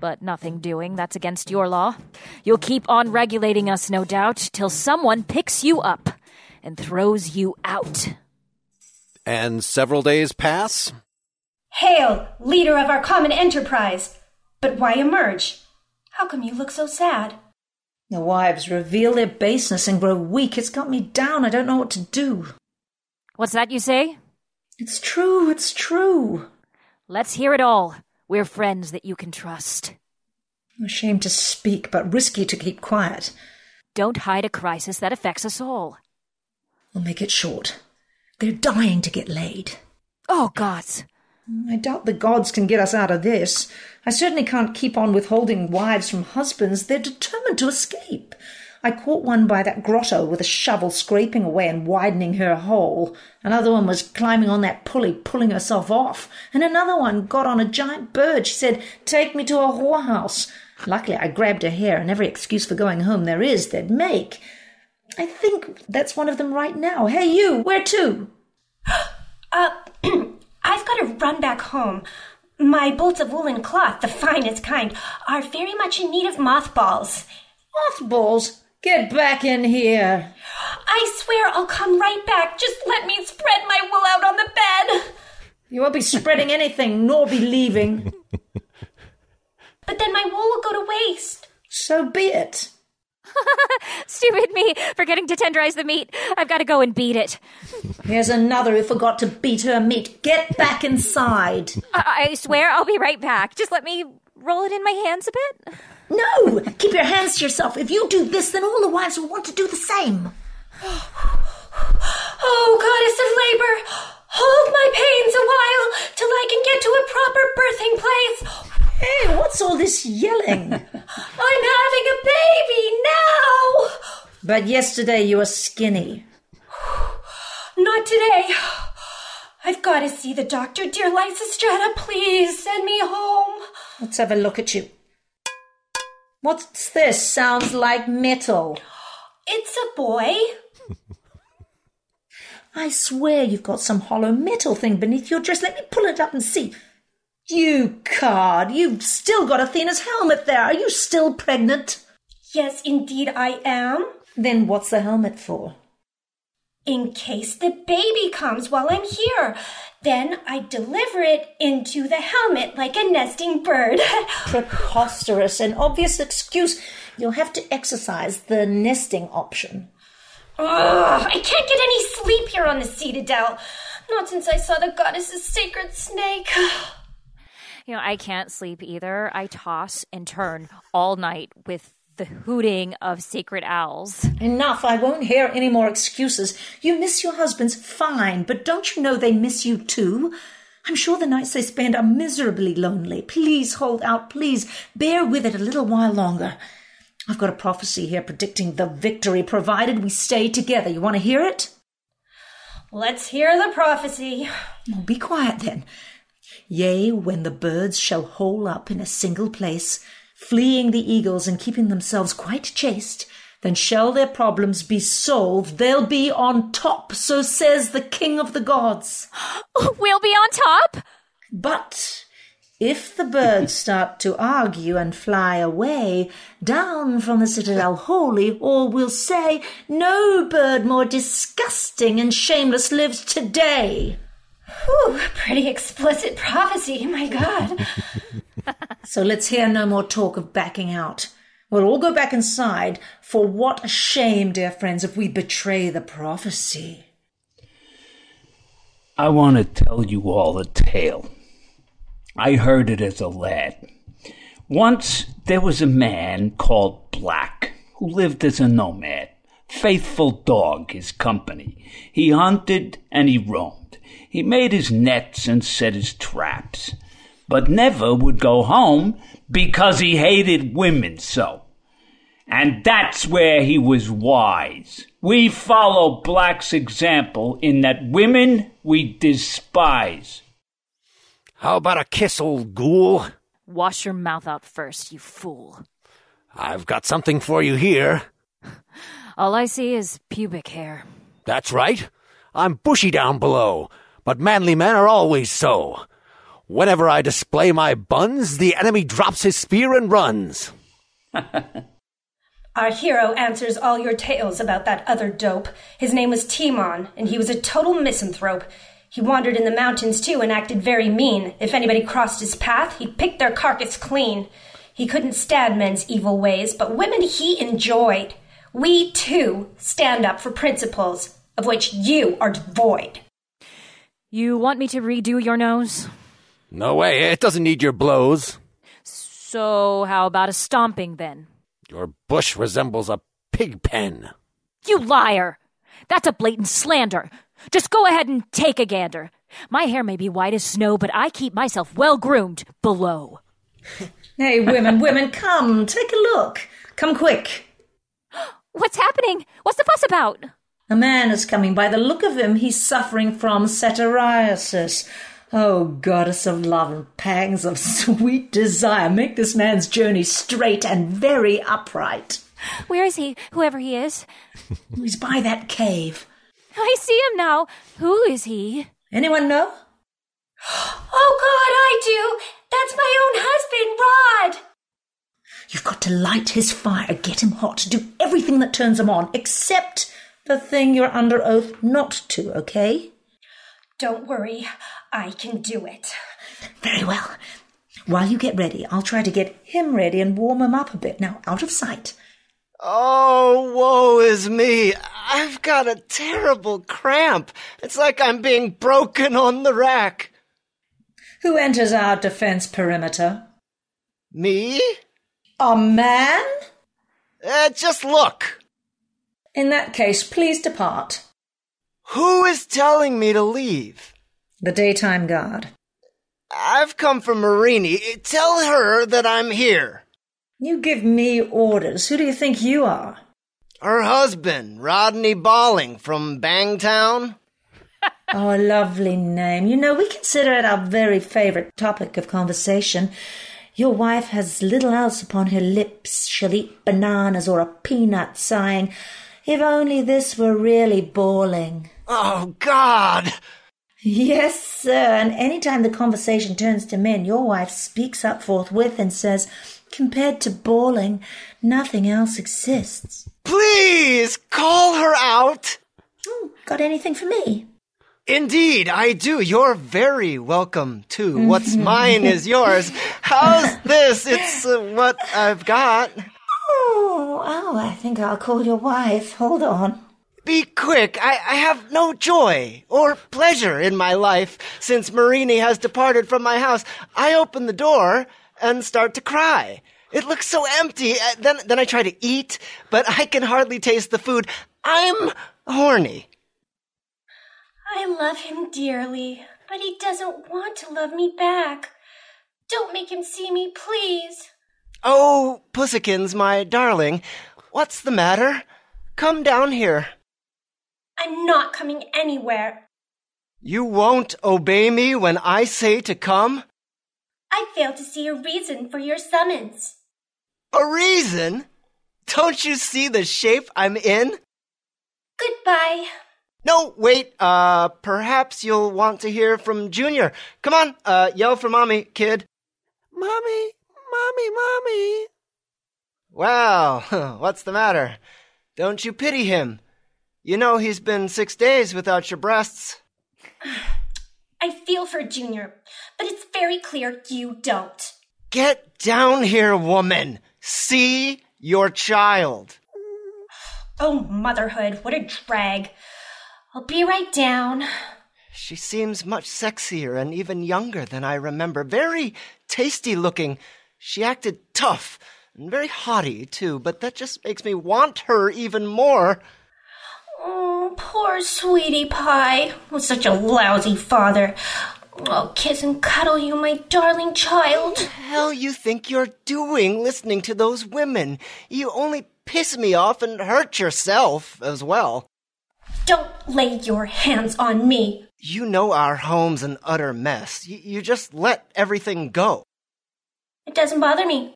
But nothing doing. That's against your law. You'll keep on regulating us, no doubt, till someone picks you up and throws you out. And several days pass. Hail, leader of our common enterprise! But why emerge? How come you look so sad? The wives reveal their baseness and grow weak. It's got me down. I don't know what to do. What's that you say? It's true, it's true. Let's hear it all. We're friends that you can trust. I'm ashamed to speak, but risky to keep quiet. Don't hide a crisis that affects us all. We'll make it short. They're dying to get laid. Oh, gods! I doubt the gods can get us out of this. I certainly can't keep on withholding wives from husbands. They're determined to escape. I caught one by that grotto with a shovel scraping away and widening her hole. Another one was climbing on that pulley, pulling herself off. And another one got on a giant bird. She said, "Take me to a whorehouse." Luckily, I grabbed her hair, and every excuse for going home there is they'd make. I think that's one of them right now. Hey, you, where to? uh... I've got to run back home. My bolts of woolen cloth, the finest kind, are very much in need of mothballs. Mothballs? Get back in here. I swear I'll come right back. Just let me spread my wool out on the bed. You won't be spreading anything, nor be leaving. But then my wool will go to waste. So be it. Stupid me, forgetting to tenderize the meat. I've got to go and beat it. Here's another who forgot to beat her meat. Get back inside. I, I swear I'll be right back. Just let me roll it in my hands a bit. No, keep your hands to yourself. If you do this, then all the wives will want to do the same. Oh, goddess of labor, hold my pains a while till I can get to a proper birthing place. Hey, what's all this yelling? I'm having a baby now! But yesterday you were skinny. Not today. I've got to see the doctor. Dear Lysistrata, please send me home. Let's have a look at you. What's this? Sounds like metal. It's a boy. I swear you've got some hollow metal thing beneath your dress. Let me pull it up and see. You card, you've still got Athena's helmet there. Are you still pregnant? Yes, indeed I am. Then what's the helmet for? In case the baby comes while I'm here. Then I deliver it into the helmet like a nesting bird. Preposterous, an obvious excuse. You'll have to exercise the nesting option. Ugh, I can't get any sleep here on the Citadel. Not since I saw the goddess's sacred snake. You know, I can't sleep either. I toss and turn all night with the hooting of sacred owls. Enough. I won't hear any more excuses. You miss your husbands, fine, but don't you know they miss you too? I'm sure the nights they spend are miserably lonely. Please hold out. Please bear with it a little while longer. I've got a prophecy here predicting the victory, provided we stay together. You want to hear it? Let's hear the prophecy. No, be quiet then. Yea, when the birds shall hole up in a single place, fleeing the eagles and keeping themselves quite chaste, then shall their problems be solved. They'll be on top, so says the king of the gods. We'll be on top? But if the birds start to argue and fly away, down from the citadel wholly, all will say, no bird more disgusting and shameless lives today. Whew, pretty explicit prophecy, my God. So let's hear no more talk of backing out. We'll all go back inside, for what a shame, dear friends, if we betray the prophecy. I want to tell you all a tale. I heard it as a lad. Once there was a man called Black who lived as a nomad, faithful dog his company. He hunted and he roamed. He made his nets and set his traps, but never would go home because he hated women so. And that's where he was wise. We follow Black's example in that women we despise. How about a kiss, old ghoul? Wash your mouth out first, you fool. I've got something for you here. All I see is pubic hair. That's right. I'm bushy down below, but manly men are always so. Whenever I display my buns, the enemy drops his spear and runs. Our hero answers all your tales about that other dope. His name was Timon, and he was a total misanthrope. He wandered in the mountains, too, and acted very mean. If anybody crossed his path, he picked their carcass clean. He couldn't stand men's evil ways, but women he enjoyed. We, too, stand up for principles, of which you are devoid. You want me to redo your nose? No way. It doesn't need your blows. So how about a stomping, then? Your bush resembles a pig pen. You liar! That's a blatant slander! Just go ahead and take a gander. My hair may be white as snow, but I keep myself well-groomed below. Hey, women, women, come, take a look. Come quick. What's happening? What's the fuss about? A man is coming. By the look of him, he's suffering from satyriasis. Oh, goddess of love and pangs of sweet desire, make this man's journey straight and very upright. Where is he, whoever he is? He's by that cave. I see him now. Who is he? Anyone know? Oh, God, I do. That's my own husband, Rod. You've got to light his fire, get him hot, do everything that turns him on, except the thing you're under oath not to, okay? Don't worry. I can do it. Very well. While you get ready, I'll try to get him ready and warm him up a bit. Now, out of sight. Oh, woe is me. I've got a terrible cramp. It's like I'm being broken on the rack. Who enters our defense perimeter? Me? A man? Uh, just look. In that case, please depart. Who is telling me to leave? The daytime guard. I've come from Marini. Tell her that I'm here. You give me orders. Who do you think you are? Her husband, Rodney Balling, from Bangtown. Oh, a lovely name. You know, we consider it our very favorite topic of conversation. Your wife has little else upon her lips. She'll eat bananas or a peanut, sighing, if only this were really Balling. Oh, God! Yes, sir, and any time the conversation turns to men, your wife speaks up forthwith and says, compared to Balling, nothing else exists. Please call her out. Oh, got anything for me? Indeed, I do. You're very welcome, too. What's mine is yours. How's this? It's uh, what I've got. Oh, oh, I think I'll call your wife. Hold on. Be quick. I, I have no joy or pleasure in my life since Marini has departed from my house. I open the door and start to cry. It looks so empty. Then, then I try to eat, but I can hardly taste the food. I'm horny. I love him dearly, but he doesn't want to love me back. Don't make him see me, please. Oh, Pussikins, my darling, what's the matter? Come down here. I'm not coming anywhere. You won't obey me when I say to come? I fail to see a reason for your summons. A reason? Don't you see the shape I'm in? Goodbye. No, wait, uh, perhaps you'll want to hear from Junior. Come on, uh, yell for Mommy, kid. Mommy, Mommy, Mommy. Wow, what's the matter? Don't you pity him? You know he's been six days without your breasts. I feel for Junior, but it's very clear you don't. Get down here, woman. See your child. Oh, motherhood, what a drag. I'll be right down. She seems much sexier and even younger than I remember. Very tasty looking. She acted tough and very haughty, too, but that just makes me want her even more. Oh, poor sweetie pie. With such a lousy father. I'll kiss and cuddle you, my darling child. What the hell you think you're doing listening to those women? You only piss me off and hurt yourself as well. Don't lay your hands on me. You know our home's an utter mess. You, you just let everything go. It doesn't bother me. It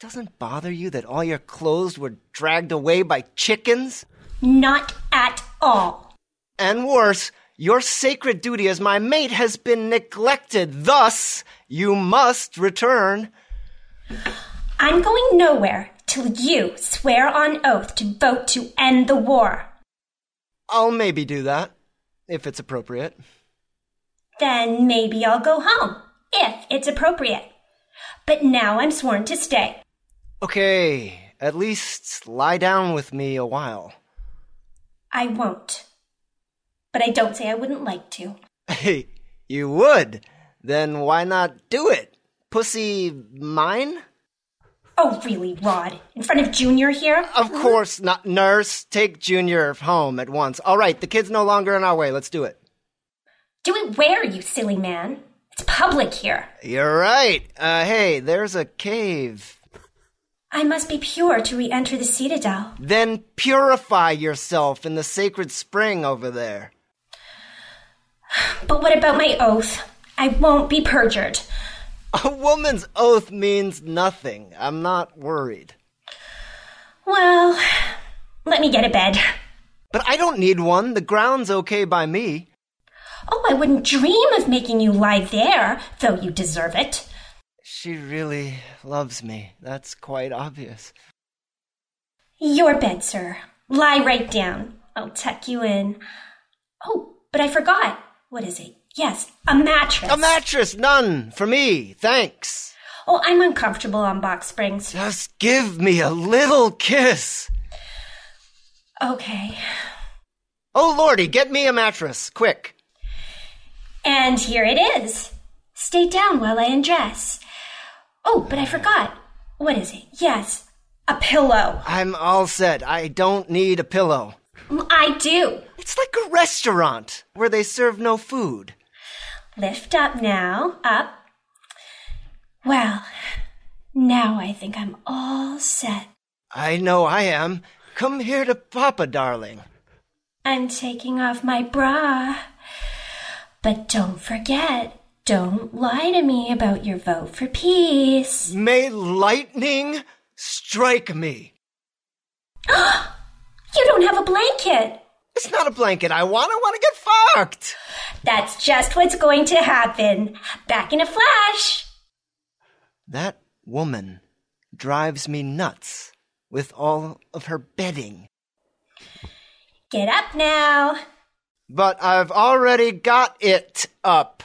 doesn't bother you that all your clothes were dragged away by chickens? Not at all. And worse, your sacred duty as my mate has been neglected. Thus, you must return. I'm going nowhere till you swear on oath to vote to end the war. I'll maybe do that, if it's appropriate. Then maybe I'll go home, if it's appropriate. But now I'm sworn to stay. Okay, at least lie down with me a while. I won't. But I don't say I wouldn't like to. Hey, you would. Then why not do it? Pussy mine? Oh, really, Rod? In front of Junior here? Of course not, nurse. Take Junior home at once. All right, the kid's no longer in our way. Let's do it. Do it where, you silly man? It's public here. You're right. Uh, hey, there's a cave. I must be pure to re-enter the citadel. Then purify yourself in the sacred spring over there. But what about my oath? I won't be perjured. A woman's oath means nothing. I'm not worried. Well, let me get a bed. But I don't need one. The ground's okay by me. Oh, I wouldn't dream of making you lie there, though you deserve it. She really loves me. That's quite obvious. Your bed, sir. Lie right down. I'll tuck you in. Oh, but I forgot. What is it? Yes, a mattress. A mattress, none for me, thanks. Oh, I'm uncomfortable on box springs. Just give me a little kiss. Okay. Oh, Lordy, get me a mattress, quick. And here it is. Stay down while I undress. Oh, but I forgot. What is it? Yes, a pillow. I'm all set. I don't need a pillow. I do. It's like a restaurant where they serve no food. Lift up now, up. Well, now I think I'm all set. I know I am. Come here to Papa, darling. I'm taking off my bra. But don't forget, don't lie to me about your vote for peace. May lightning strike me. You don't have a blanket. It's not a blanket. I want I want to get fucked. That's just what's going to happen. Back in a flash. That woman drives me nuts with all of her bedding. Get up now. But I've already got it up.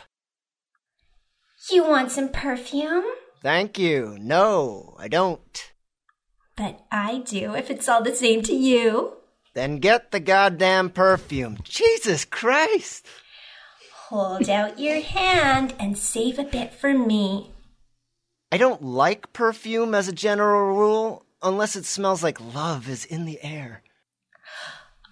You want some perfume? Thank you. No, I don't. But I do, if it's all the same to you. Then get the goddamn perfume. Jesus Christ! Hold out your hand and save a bit for me. I don't like perfume as a general rule, unless it smells like love is in the air.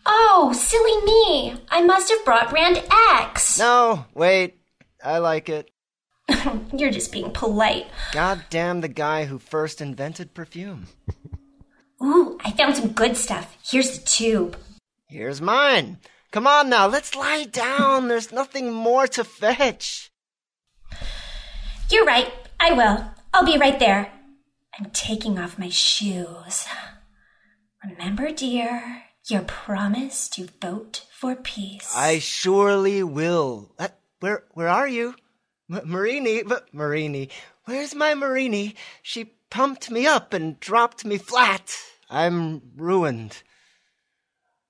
Oh, silly me! I must have brought Rand X! No, wait. I like it. You're just being polite. Goddamn the guy who first invented perfume. Ooh, I found some good stuff. Here's the tube. Here's mine. Come on now, let's lie down. There's nothing more to fetch. You're right. I will. I'll be right there. I'm taking off my shoes. Remember, dear, your promise to vote for peace. I surely will. Uh, where where are you? M- Marini, but Marini. Where's my Marini? She pumped me up and dropped me flat. I'm ruined.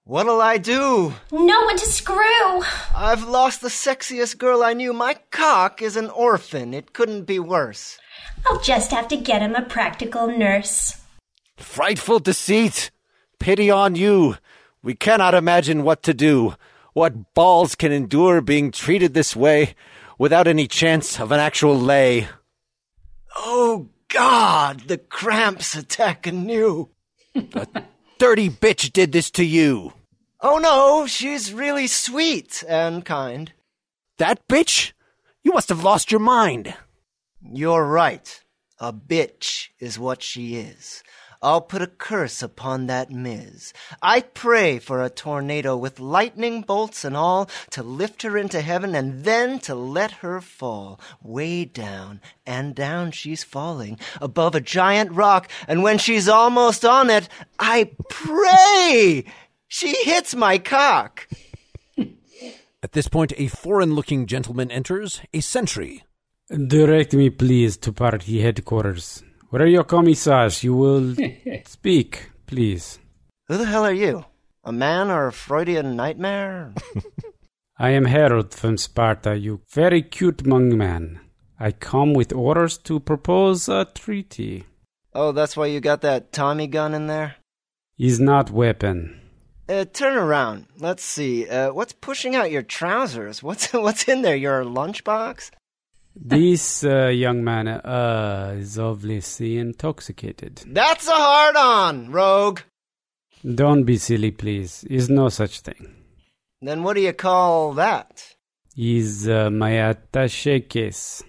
What'll I do? No one to screw. I've lost the sexiest girl I knew. My cock is an orphan. It couldn't be worse. I'll just have to get him a practical nurse. Frightful deceit! Pity on you! We cannot imagine what to do. What balls can endure being treated this way without any chance of an actual lay? Oh, God! The cramps attack anew. A dirty bitch did this to you. Oh, no, she's really sweet and kind. That bitch? You must have lost your mind. You're right. A bitch is what she is. I'll put a curse upon that miz. I pray for a tornado with lightning bolts and all to lift her into heaven and then to let her fall. Way down and down she's falling above a giant rock, and when she's almost on it, I pray she hits my cock. At this point, a foreign-looking gentleman enters, a sentry. Direct me, please, to party headquarters. Where are your commissars? You will speak, please. Who the hell are you? A man or a Freudian nightmare? I am Herod from Sparta, you very cute young man. I come with orders to propose a treaty. Oh, that's why you got that Tommy gun in there? He's not weapon. Uh, turn around. Let's see. Uh, what's pushing out your trousers? What's what's in there? Your lunchbox? This uh, young man uh, is obviously intoxicated. That's a hard-on, rogue. Don't be silly, please. Is no such thing. Then what do you call that? Is uh, my attaché case.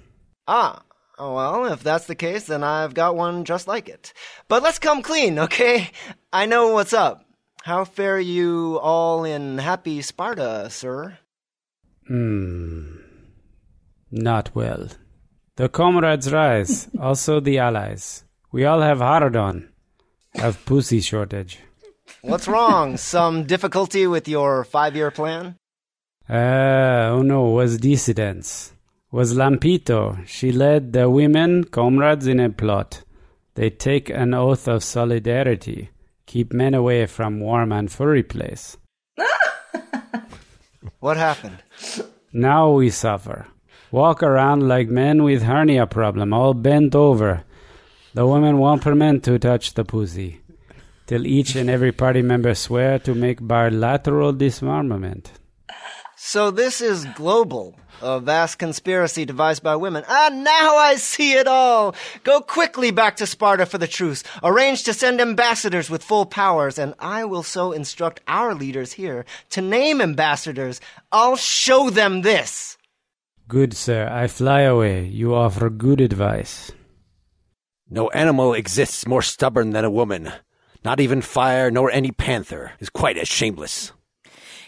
Ah, well, if that's the case, then I've got one just like it. But let's come clean, okay? I know what's up. How fare you all in happy Sparta, sir? Hmm... Not well. The comrades rise, also the allies. We all have hard on. Have pussy shortage. What's wrong? Some difficulty with your five-year plan? Uh, oh no, was dissidents. Was Lampito. She led the women comrades in a plot. They take an oath of solidarity. Keep men away from warm and furry place. What happened? Now we suffer. Walk around like men with hernia problem, all bent over. The women won't permit to touch the pussy, till each and every party member swear to make bilateral disarmament. So this is global, a vast conspiracy devised by women. Ah, now I see it all! Go quickly back to Sparta for the truce. Arrange to send ambassadors with full powers, and I will so instruct our leaders here to name ambassadors. I'll show them this. Good, sir. I fly away. You offer good advice. No animal exists more stubborn than a woman. Not even fire, nor any panther, is quite as shameless.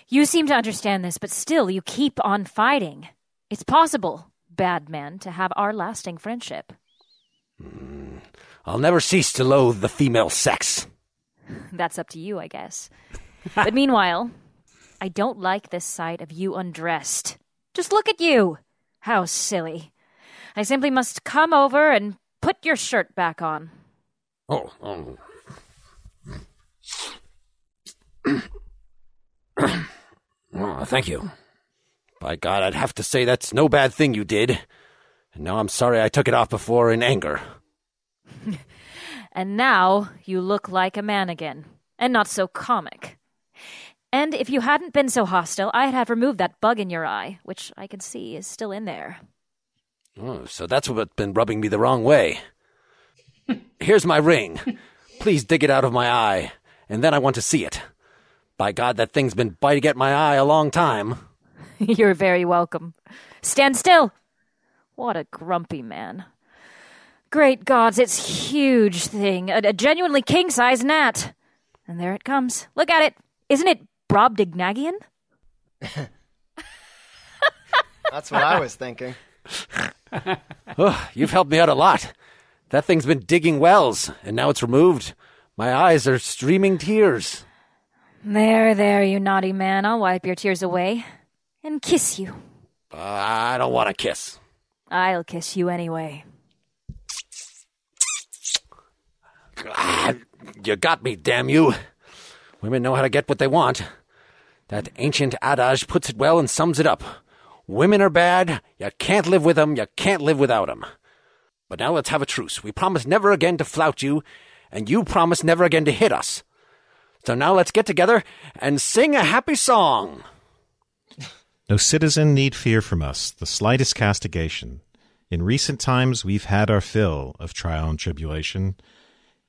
You seem to understand this, but still you keep on fighting. It's possible, bad man, to have our lasting friendship. Mm. I'll never cease to loathe the female sex. That's up to you, I guess. But meanwhile, I don't like this sight of you undressed. Just look at you. How silly. I simply must come over and put your shirt back on. Oh, oh. Oh, thank you. By God, I'd have to say that's no bad thing you did. And now I'm sorry I took it off before in anger. And now you look like a man again, and not so comic. And if you hadn't been so hostile, I'd have removed that bug in your eye, which I can see is still in there. Oh, so that's what's been rubbing me the wrong way. Here's my ring. Please dig it out of my eye, and then I want to see it. By God, that thing's been biting at my eye a long time. You're very welcome. Stand still. What a grumpy man. Great gods, it's huge thing. A, a genuinely king-size gnat. And there it comes. Look at it. Isn't it Brobdignagian? That's what I was thinking. Oh, you've helped me out a lot. That thing's been digging wells, and now it's removed. My eyes are streaming tears. There, there, you naughty man. I'll wipe your tears away and kiss you. Uh, I don't want to kiss. I'll kiss you anyway. You got me, damn you. Women know how to get what they want. That ancient adage puts it well and sums it up. Women are bad. You can't live with them. You can't live without them. But now let's have a truce. We promise never again to flout you, and you promise never again to hit us. So now let's get together and sing a happy song. No citizen need fear from us the slightest castigation. In recent times we've had our fill of trial and tribulation.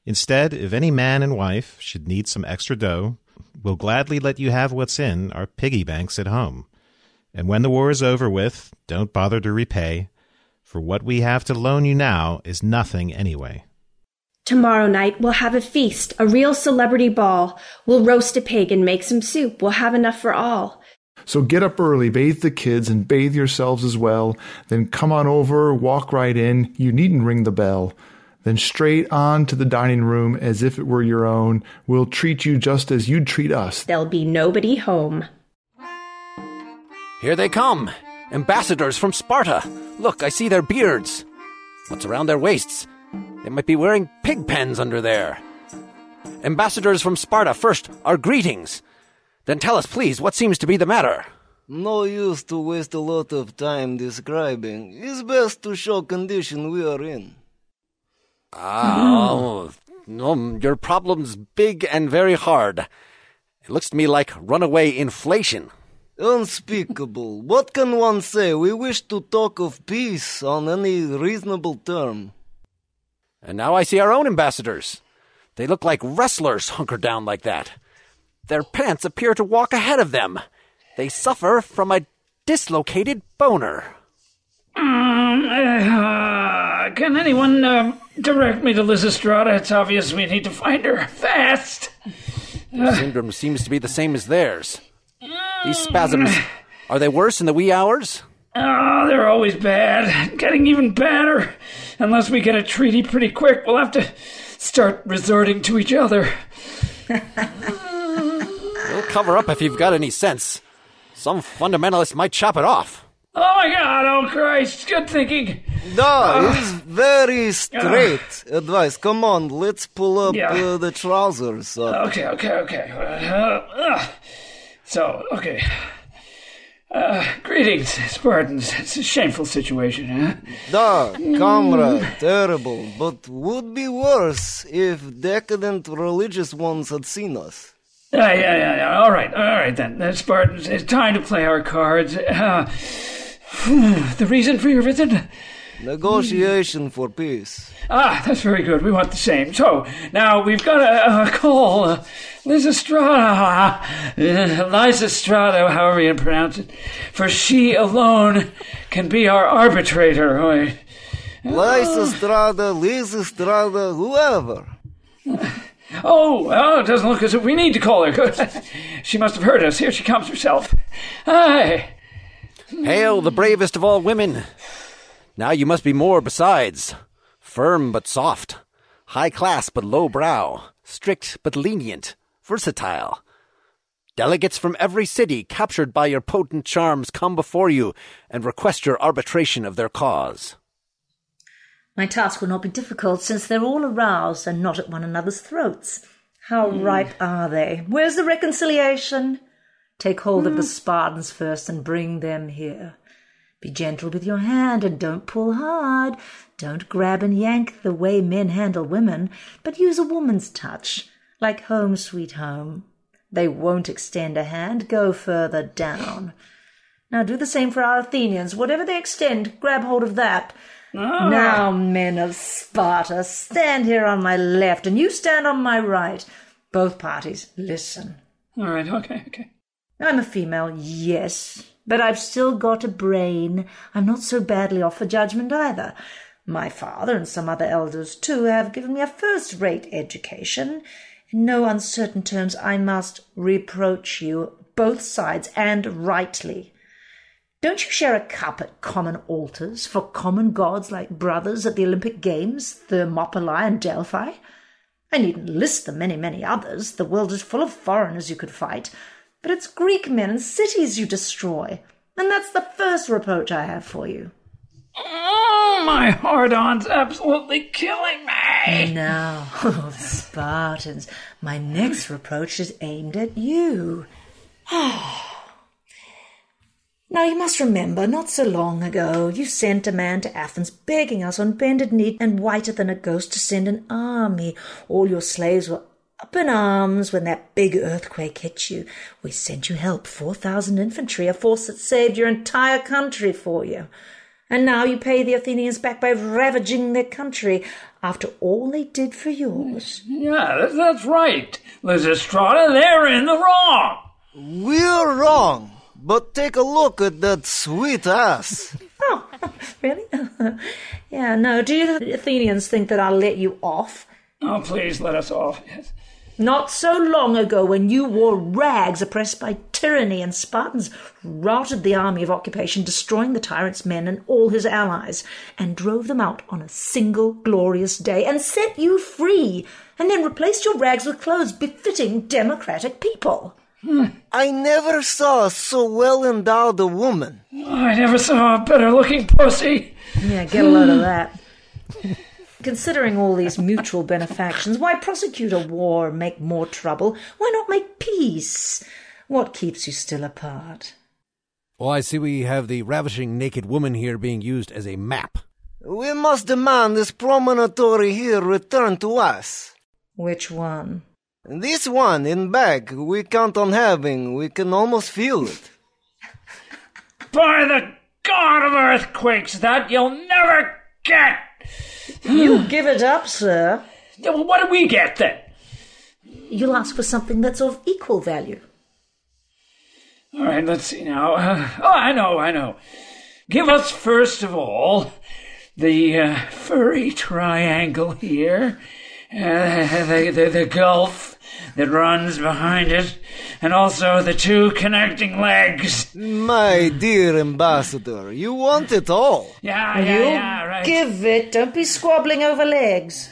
Instead, if any man and wife should need some extra dough, we'll gladly let you have what's in our piggy banks at home. And when the war is over with, don't bother to repay, for what we have to loan you now is nothing anyway. Tomorrow night we'll have a feast, a real celebrity ball. We'll roast a pig and make some soup. We'll have enough for all. So get up early, bathe the kids, and bathe yourselves as well. Then come on over, walk right in. You needn't ring the bell. Then straight on to the dining room as if it were your own. We'll treat you just as you'd treat us. There'll be nobody home. Here they come, ambassadors from Sparta. Look, I see their beards. What's around their waists? They might be wearing pig pens under there. Ambassadors from Sparta, first, our greetings. Then tell us, please, what seems to be the matter? No use to waste a lot of time describing. It's best to show condition we are in. Ah, oh, no, your problem's big and very hard. It looks to me like runaway inflation. Unspeakable. What can one say? We wish to talk of peace on any reasonable term. And now I see our own ambassadors. They look like wrestlers hunkered down like that. Their pants appear to walk ahead of them. They suffer from a dislocated boner. Um, uh, can anyone uh, direct me to Lysistrata? It's obvious we need to find her fast. Their syndrome seems to be the same as theirs. These spasms, are they worse in the wee hours? Oh, they're always bad. Getting even badder. Unless we get a treaty pretty quick, we'll have to start resorting to each other. We'll cover up if you've got any sense. Some fundamentalist might chop it off. Oh, my God. Oh, Christ. Good thinking. No, uh, it's very straight uh, advice. Come on, let's pull up yeah. uh, the trousers. Up. Okay, okay, okay. Uh, uh, So, okay. Uh, greetings, Spartans. It's a shameful situation, huh? Da, comrade, mm. terrible. But would be worse if decadent religious ones had seen us. Yeah, yeah, yeah, yeah. All right, all right then. Uh, Spartans, it's time to play our cards. Uh, the reason for your visit? Negotiation mm. for peace. Ah, that's very good. We want the same. So, now we've got a, a call. Uh, Lysistrata. Uh, Lysistrata, however you pronounce it. For she alone can be our arbitrator. Uh, Lysistrata, Lysistrata, whoever. Oh, oh, it doesn't look as if we need to call her. Good. She must have heard us. Here she comes herself. Hi. Hail the bravest of all women. Now you must be more besides. Firm but soft, high class but low brow, strict but lenient, versatile. Delegates from every city captured by your potent charms come before you and request your arbitration of their cause. My task will not be difficult, since they're all aroused and not at one another's throats. How mm. ripe are they? Where's the reconciliation? Take hold mm. of the Spartans first and bring them here. Be gentle with your hand and don't pull hard. Don't grab and yank the way men handle women, but use a woman's touch, like home sweet home. They won't extend a hand. Go further down. Now do the same for our Athenians. Whatever they extend, grab hold of that. Oh. Now, men of Sparta, stand here on my left and you stand on my right. Both parties, listen. All right, okay, okay. I'm a female, yes. But I've still got a brain. I'm not so badly off for judgment either. My father and some other elders, too, have given me a first-rate education. In no uncertain terms, I must reproach you both sides, and rightly. Don't you share a cup at common altars for common gods like brothers at the Olympic Games, Thermopylae and Delphi? I needn't list the many, many others. The world is full of foreigners you could fight. But it's Greek men and cities you destroy. And that's the first reproach I have for you. Oh, my hard-on's absolutely killing me. No, oh, Spartans, my next reproach is aimed at you. Oh. Now, you must remember, not so long ago, you sent a man to Athens begging us on bended knee and whiter than a ghost to send an army. All your slaves were up in arms when that big earthquake hit you. We sent you help, four thousand infantry, a force that saved your entire country for you. And now you pay the Athenians back by ravaging their country after all they did for yours. Yeah, that's right. Lysistrata, they're in the wrong. We're wrong. But take a look at that sweet ass. Oh, really? Yeah, no, do you the Athenians think that I'll let you off? Oh, please let us off, yes. Not so long ago when you wore rags oppressed by tyranny and Spartans routed the army of occupation, destroying the tyrant's men and all his allies, and drove them out on a single glorious day and set you free, and then replaced your rags with clothes befitting democratic people. Hmm. I never saw so well-endowed a woman. Oh, I never saw a better-looking pussy. Yeah, get a load of that. Considering all these mutual benefactions, why prosecute a war and make more trouble? Why not make peace? What keeps you still apart? Well, I see we have the ravishing naked woman here being used as a map. We must demand this promontory here returned to us. Which one? This one, in back, we count on having. We can almost feel it. By the god of earthquakes, that you'll never get! You give it up, sir. Yeah, well, what do we get, then? You'll ask for something that's of equal value. All right, let's see now. Uh, oh, I know, I know. Give us, first of all, the uh, furry triangle here. Uh, the, the, the gulf that runs behind it, and also the two connecting legs. My dear ambassador, you want it all. Yeah, yeah, you yeah, right. Give it. Don't be squabbling over legs.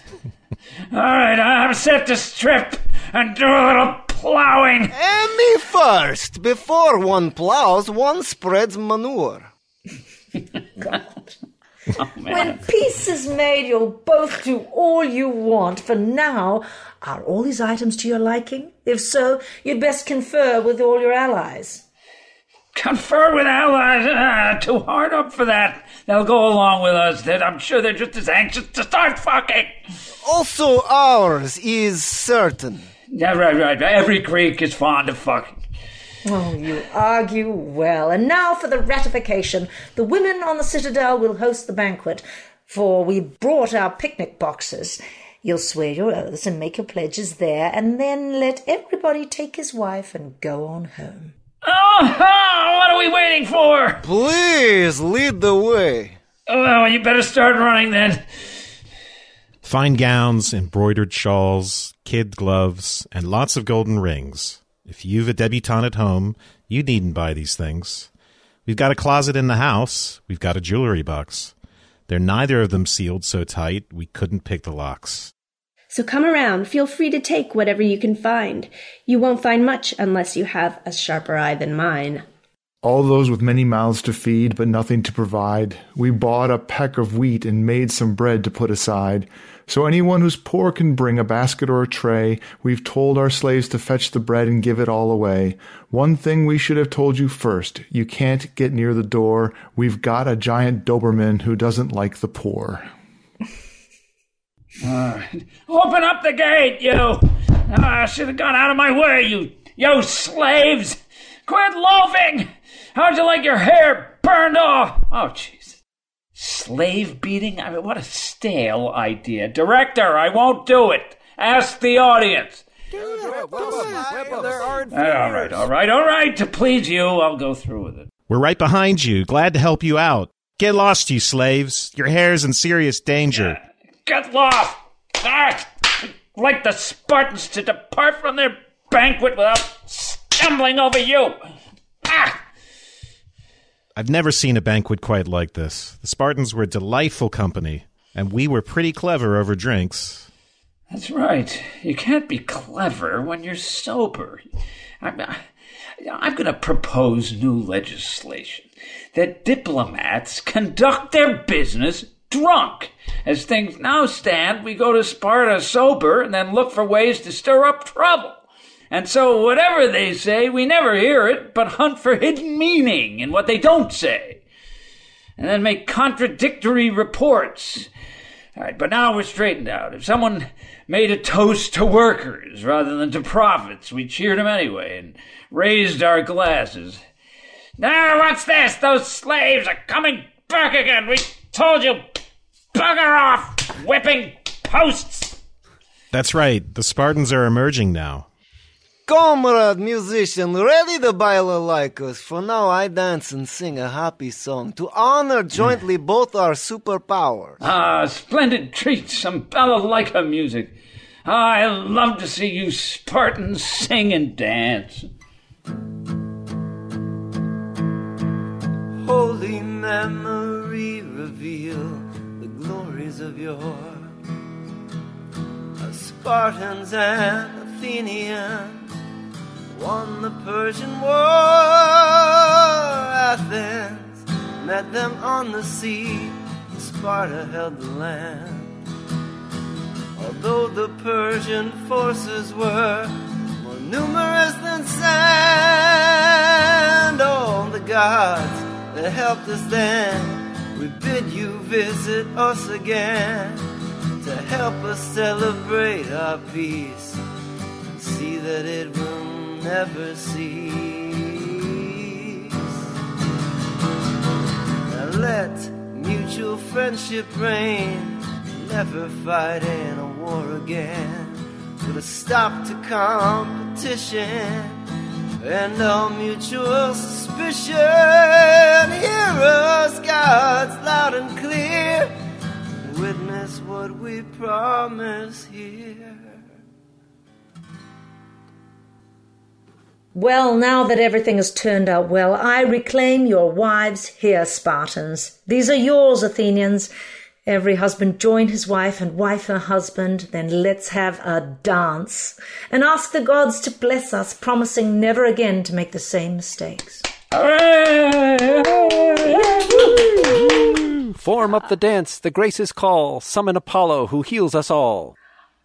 All right, I'm set to strip and do a little plowing. Emmy first. Before one plows, one spreads manure. God. Oh, when peace is made, you'll both do all you want. For now, are all these items to your liking? If so, you'd best confer with all your allies. Confer with allies? Ah, too hard up for that. They'll go along with us. I'm sure they're just as anxious to start fucking. Also, ours is certain. Yeah, right, right. Every Greek is fond of fucking. Oh, you argue well. And now for the ratification. The women on the citadel will host the banquet, for we brought our picnic boxes. You'll swear your oaths and make your pledges there, and then let everybody take his wife and go on home. Oh, oh what are we waiting for? Please lead the way. Oh, well, you better start running then. Fine gowns, embroidered shawls, kid gloves, and lots of golden rings. If you've a debutante at home, you needn't buy these things. We've got a closet in the house. We've got a jewelry box. They're neither of them sealed so tight we couldn't pick the locks. So come around. Feel free to take whatever you can find. You won't find much unless you have a sharper eye than mine. All those with many mouths to feed but nothing to provide. We bought a peck of wheat and made some bread to put aside. So anyone who's poor can bring a basket or a tray. We've told our slaves to fetch the bread and give it all away. One thing we should have told you first. You can't get near the door. We've got a giant Doberman who doesn't like the poor. Uh, open up the gate, you! Oh, I should have gone out of my way, you, you slaves! Quit loafing! How'd you like your hair burned off? Oh, jeez. Slave beating? I mean, what a stale idea. Director, I won't do it. Ask the audience. All right, all right, all right. To please you, I'll go through with it. We're right behind you. Glad to help you out. Get lost, you slaves. Your hair's in serious danger. Yeah. Get lost. Ah, like the Spartans to depart from their banquet without stumbling over you. Ah! I've never seen a banquet quite like this. The Spartans were delightful company, and we were pretty clever over drinks. That's right. You can't be clever when you're sober. I'm, I'm going to propose new legislation that diplomats conduct their business drunk. As things now stand, we go to Sparta sober and then look for ways to stir up trouble. And so whatever they say, we never hear it, but hunt for hidden meaning in what they don't say. And then make contradictory reports. All right, but now we're straightened out. If someone made a toast to workers rather than to profits, we cheered him anyway and raised our glasses. Now, what's this? Those slaves are coming back again. We told you, bugger off, whipping posts. That's right. The Spartans are emerging now. Comrade musician, ready the bailalaikos. For now I dance and sing a happy song to honor jointly both our superpowers. Ah, splendid treat, some balalaika music. Ah, I love to see you Spartans sing and dance. Holy memory, reveal the glories of yore. Of Spartans and Athenians. Won the Persian War, Athens met them on the sea, Sparta held the land. Although the Persian forces were more numerous than sand, all the gods that helped us then, we bid you visit us again, to help us celebrate our peace, and see that it will never cease. Now let mutual friendship reign, never fight in a war again. Put a stop to competition and all mutual suspicion. Hear us, gods, loud and clear. Witness what we promise here. Well, now that everything has turned out well, I reclaim your wives here, Spartans. These are yours, Athenians. Every husband join his wife and wife her husband. Then let's have a dance and ask the gods to bless us, promising never again to make the same mistakes. Form up the dance, the graces call. Summon Apollo who heals us all.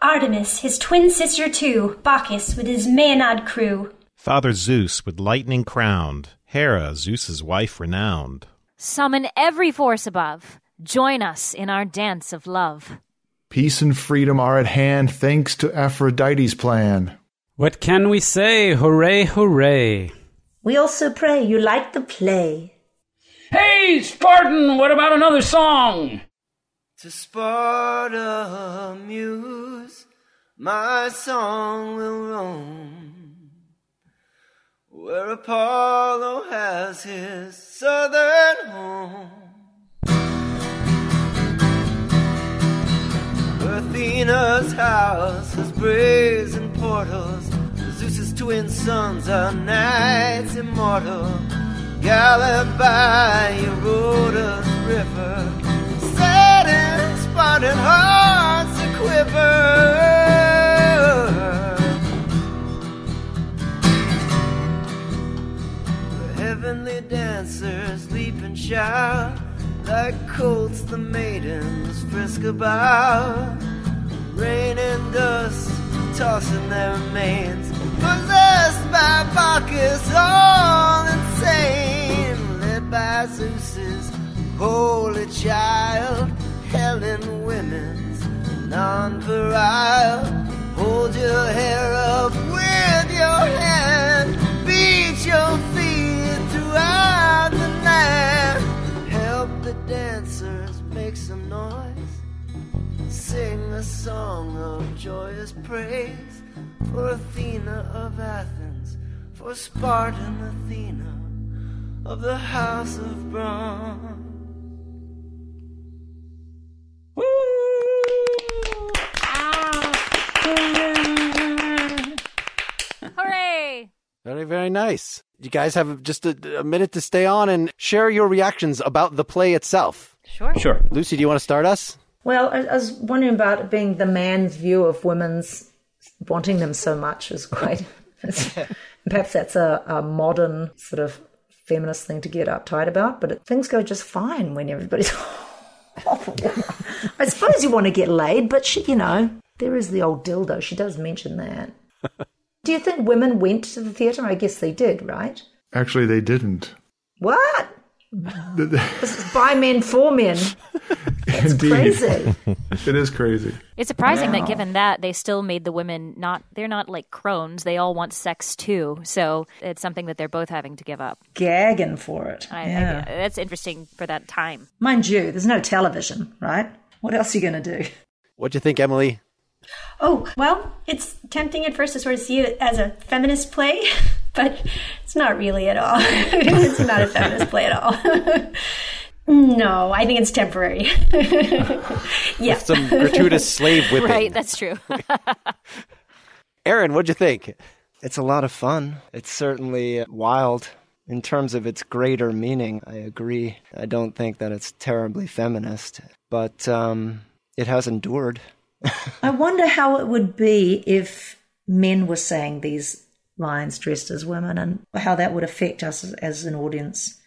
Artemis, his twin sister too, Bacchus with his Maeanad crew. Father Zeus with lightning crowned, Hera, Zeus's wife renowned. Summon every force above. Join us in our dance of love. Peace and freedom are at hand, thanks to Aphrodite's plan. What can we say? Hooray, hooray. We also pray you like the play. Hey, Spartan, what about another song? To Sparta muse, my song will roam. Where Apollo has his southern home, Athena's house has brazen portals, Zeus's twin sons are knights immortal, gallop by Eurotas river, set in Spartan hearts a quiver. Heavenly dancers leap and shout, like colts the maidens frisk about. Rain and dust tossing their remains, possessed by Bacchus, all insane. Led by Zeus's holy child, Helen women's non-virile. Hold your hair up with your hand, beat your feet throughout the land, help the dancers make some noise, sing a song of joyous praise, for Athena of Athens, for Spartan Athena of the house of bronze. Hooray! Very, very nice. You guys have just a, a minute to stay on and share your reactions about the play itself. Sure. Sure. Lucy, do you want to start us? Well, I, I was wondering about it being the man's view of women's wanting them so much is quite... Perhaps that's a, a modern sort of feminist thing to get uptight about, but it, things go just fine when everybody's... I suppose you want to get laid, but she, you know, there is the old dildo. She does mention that. Do you think women went to the theatre? I guess they did, right? Actually, they didn't. What? This is by men for men. It's Indeed. Crazy. It is crazy. It's surprising wow. that given that, they still made the women not, they're not like crones. They all want sex too. So it's something that they're both having to give up. Gagging for it. I, yeah. I, that's interesting for that time. Mind you, there's no television, right? What else are you going to do? What do you think, Emily? Oh, well, it's tempting at first to sort of see it as a feminist play. But it's not really at all. It's not a feminist play at all. No, I think it's temporary. Yeah. With some gratuitous slave whipping. Right, that's true. Aaron, what'd you think? It's a lot of fun. It's certainly wild in terms of its greater meaning. I agree. I don't think that it's terribly feminist, but um, it has endured. I wonder how it would be if men were saying these lines dressed as women and how that would affect us as, as an audience.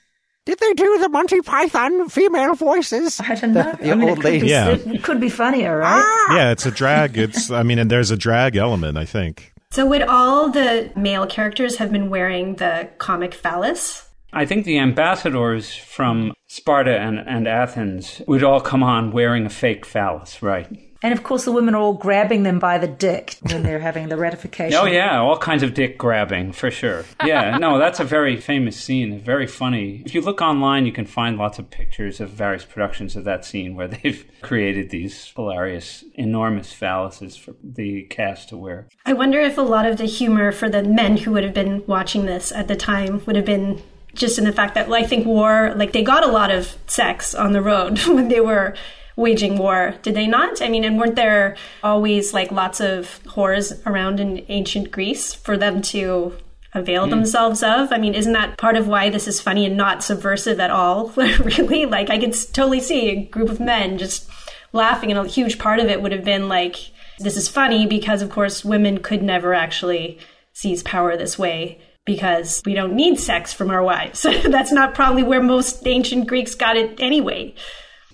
Did they do the Monty Python female voices? I don't know. The, the I mean, old lady. Yeah. It could be funnier, right? Yeah, it's a drag. It's I mean, and there's a drag element, I think. So would all the male characters have been wearing the comic phallus? I think the ambassadors from Sparta and, and Athens would all come on wearing a fake phallus, right? And, of course, the women are all grabbing them by the dick when they're having the ratification. Oh, yeah, all kinds of dick grabbing, for sure. Yeah, no, that's a very famous scene, very funny. If you look online, you can find lots of pictures of various productions of that scene where they've created these hilarious, enormous phalluses for the cast to wear. I wonder if a lot of the humor for the men who would have been watching this at the time would have been just in the fact that, well, I think war, like, they got a lot of sex on the road when they were... waging war, did they not? I mean, and weren't there always like lots of whores around in ancient Greece for them to avail mm. themselves of? I mean, isn't that part of why this is funny and not subversive at all? Really? Like, I could totally see a group of men just laughing, and a huge part of it would have been like, this is funny because, of course, women could never actually seize power this way. Because we don't need sex from our wives. That's not probably where most ancient Greeks got it anyway.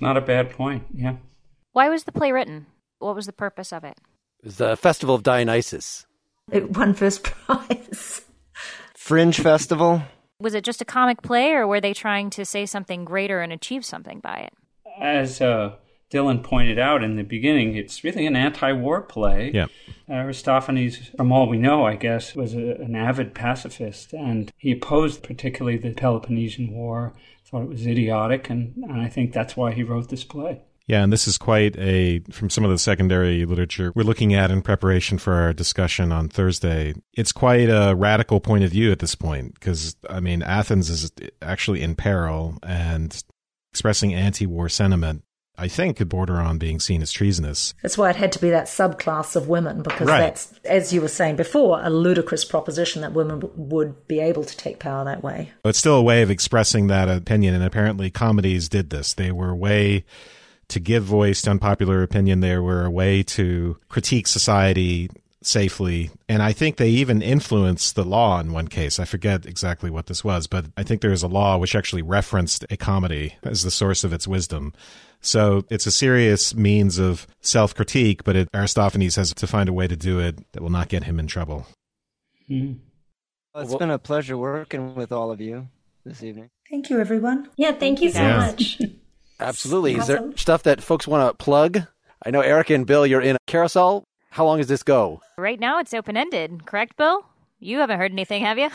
Not a bad point, yeah. Why was the play written? What was the purpose of it? It was the Festival of Dionysus. It won first prize. Fringe Festival. Was it just a comic play, or were they trying to say something greater and achieve something by it? As uh, Dylan pointed out in the beginning, it's really an anti-war play. Yeah. Aristophanes, from all we know, I guess, was a, an avid pacifist, and he opposed particularly the Peloponnesian War. Well, it was idiotic, and, and I think that's why he wrote this play. Yeah, and this is quite a, from some of the secondary literature we're looking at in preparation for our discussion on Thursday, it's quite a radical point of view at this point, because, I mean, Athens is actually in peril, and expressing anti-war sentiment, I think, could border on being seen as treasonous. That's why it had to be that subclass of women, because right. that's, as you were saying before, a ludicrous proposition that women w- would be able to take power that way. But it's still a way of expressing that opinion, and apparently comedies did this. They were a way to give voice to unpopular opinion. They were a way to critique society safely, and I think they even influenced the law in one case. I forget exactly what this was, but I think there is a law which actually referenced a comedy as the source of its wisdom. So it's a serious means of self-critique, but it, Aristophanes has to find a way to do it that will not get him in trouble. Mm-hmm. Well, it's been a pleasure working with all of you this evening. Thank you, everyone. Yeah, thank you so yeah. much. Absolutely. Awesome. Is there stuff that folks want to plug? I know Erica and Bill, you're in Carousel. How long does this go? Right now it's open-ended, correct, Bill? You haven't heard anything, have you?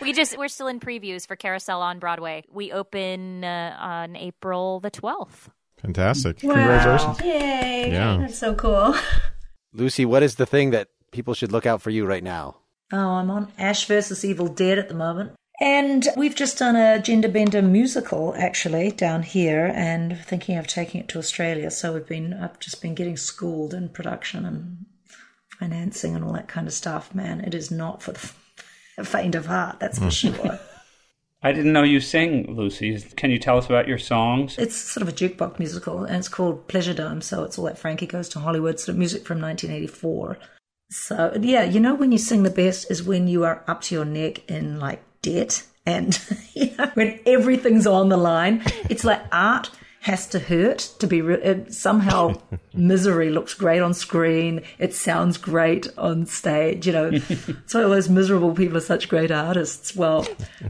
we just, we're still in previews for Carousel on Broadway. We open uh, on April the twelfth. Fantastic. Wow. Congratulations. Yay. Yeah. That's so cool. Lucy, what is the thing that people should look out for you right now? Oh, I'm on Ash versus. Evil Dead at the moment. And we've just done a Gender Bender musical, actually, down here, and thinking of taking it to Australia. So we've been, I've just been getting schooled in production and financing and all that kind of stuff. Man, it is not for the faint of heart, that's for sure. I didn't know you sang, Lucy. Can you tell us about your songs? It's sort of a jukebox musical, and it's called Pleasure Dome, so it's all that Frankie Goes to Hollywood sort of music from nineteen eighty-four. So, yeah, you know when you sing the best is when you are up to your neck in, like, debt and, you know, when everything's on the line. It's like art has to hurt to be re- – somehow misery looks great on screen. It sounds great on stage, you know. So all those miserable people are such great artists. Well,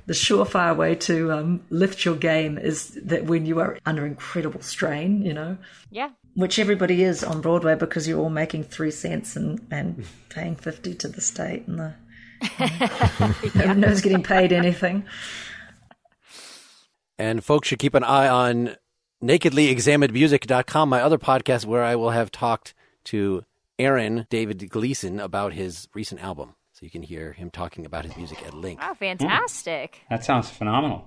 the surefire way to um, lift your game is that when you are under incredible strain, you know. Yeah. Which everybody is on Broadway because you're all making three cents and, and paying fifty to the state and the, yeah. No one's getting paid anything. And folks should keep an eye on nakedly examined music dot com, my other podcast, where I will have talked to Aaron David Gleason about his recent album. So you can hear him talking about his music at length. Oh, fantastic. Mm. That sounds phenomenal.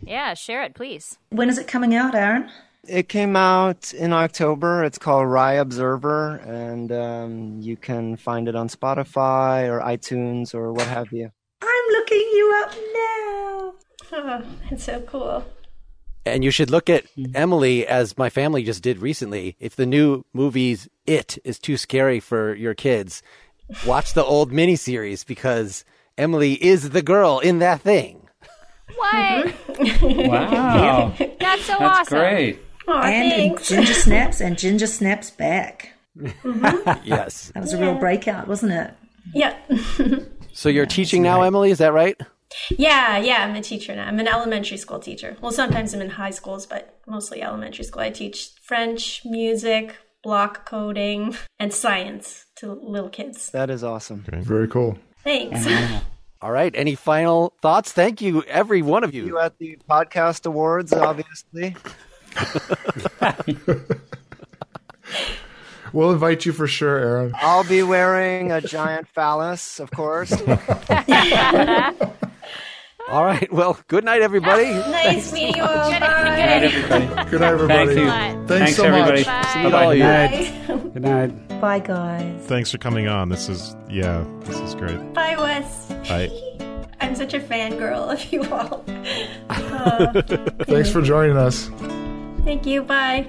Yeah, share it, please. When is it coming out, Aaron? It came out in October. It's called Rye Observer, and um, you can find it on Spotify or iTunes or what have you. I'm looking you up now. Oh, that's so cool. And you should look at Emily, as my family just did recently. If the new movie's It is too scary for your kids, watch the old miniseries, because Emily is the girl in that thing. What? Wow. That's so That's awesome. That's great. Aw, and thanks. Ginger Snaps and Ginger Snaps Back. Mm-hmm. Yes. That was yeah. a real breakout, wasn't it? Yeah. So you're That's teaching right. now, Emily, is that right? Yeah, yeah, I'm a teacher now. I'm an elementary school teacher. Well, sometimes I'm in high schools, but mostly elementary school. I teach French, music, block coding, and science to little kids. That is awesome. Great. Very cool. Thanks. Mm-hmm. All right. Any final thoughts? Thank you, every one of you. You at the podcast awards, obviously. We'll invite you for sure, Aaron. I'll be wearing a giant phallus, of course. All right. Well, good night, everybody. Nice Thanks meeting you all. Good night, everybody. Good night, everybody. Thank Thanks, Thanks so everybody. much. Bye. See you all. Good night. Good night. Bye, guys. Thanks for coming on. This is, yeah, this is great. Bye, Wes. Bye. I'm such a fangirl of you all. Uh, Thanks for joining us. Thank you. Bye.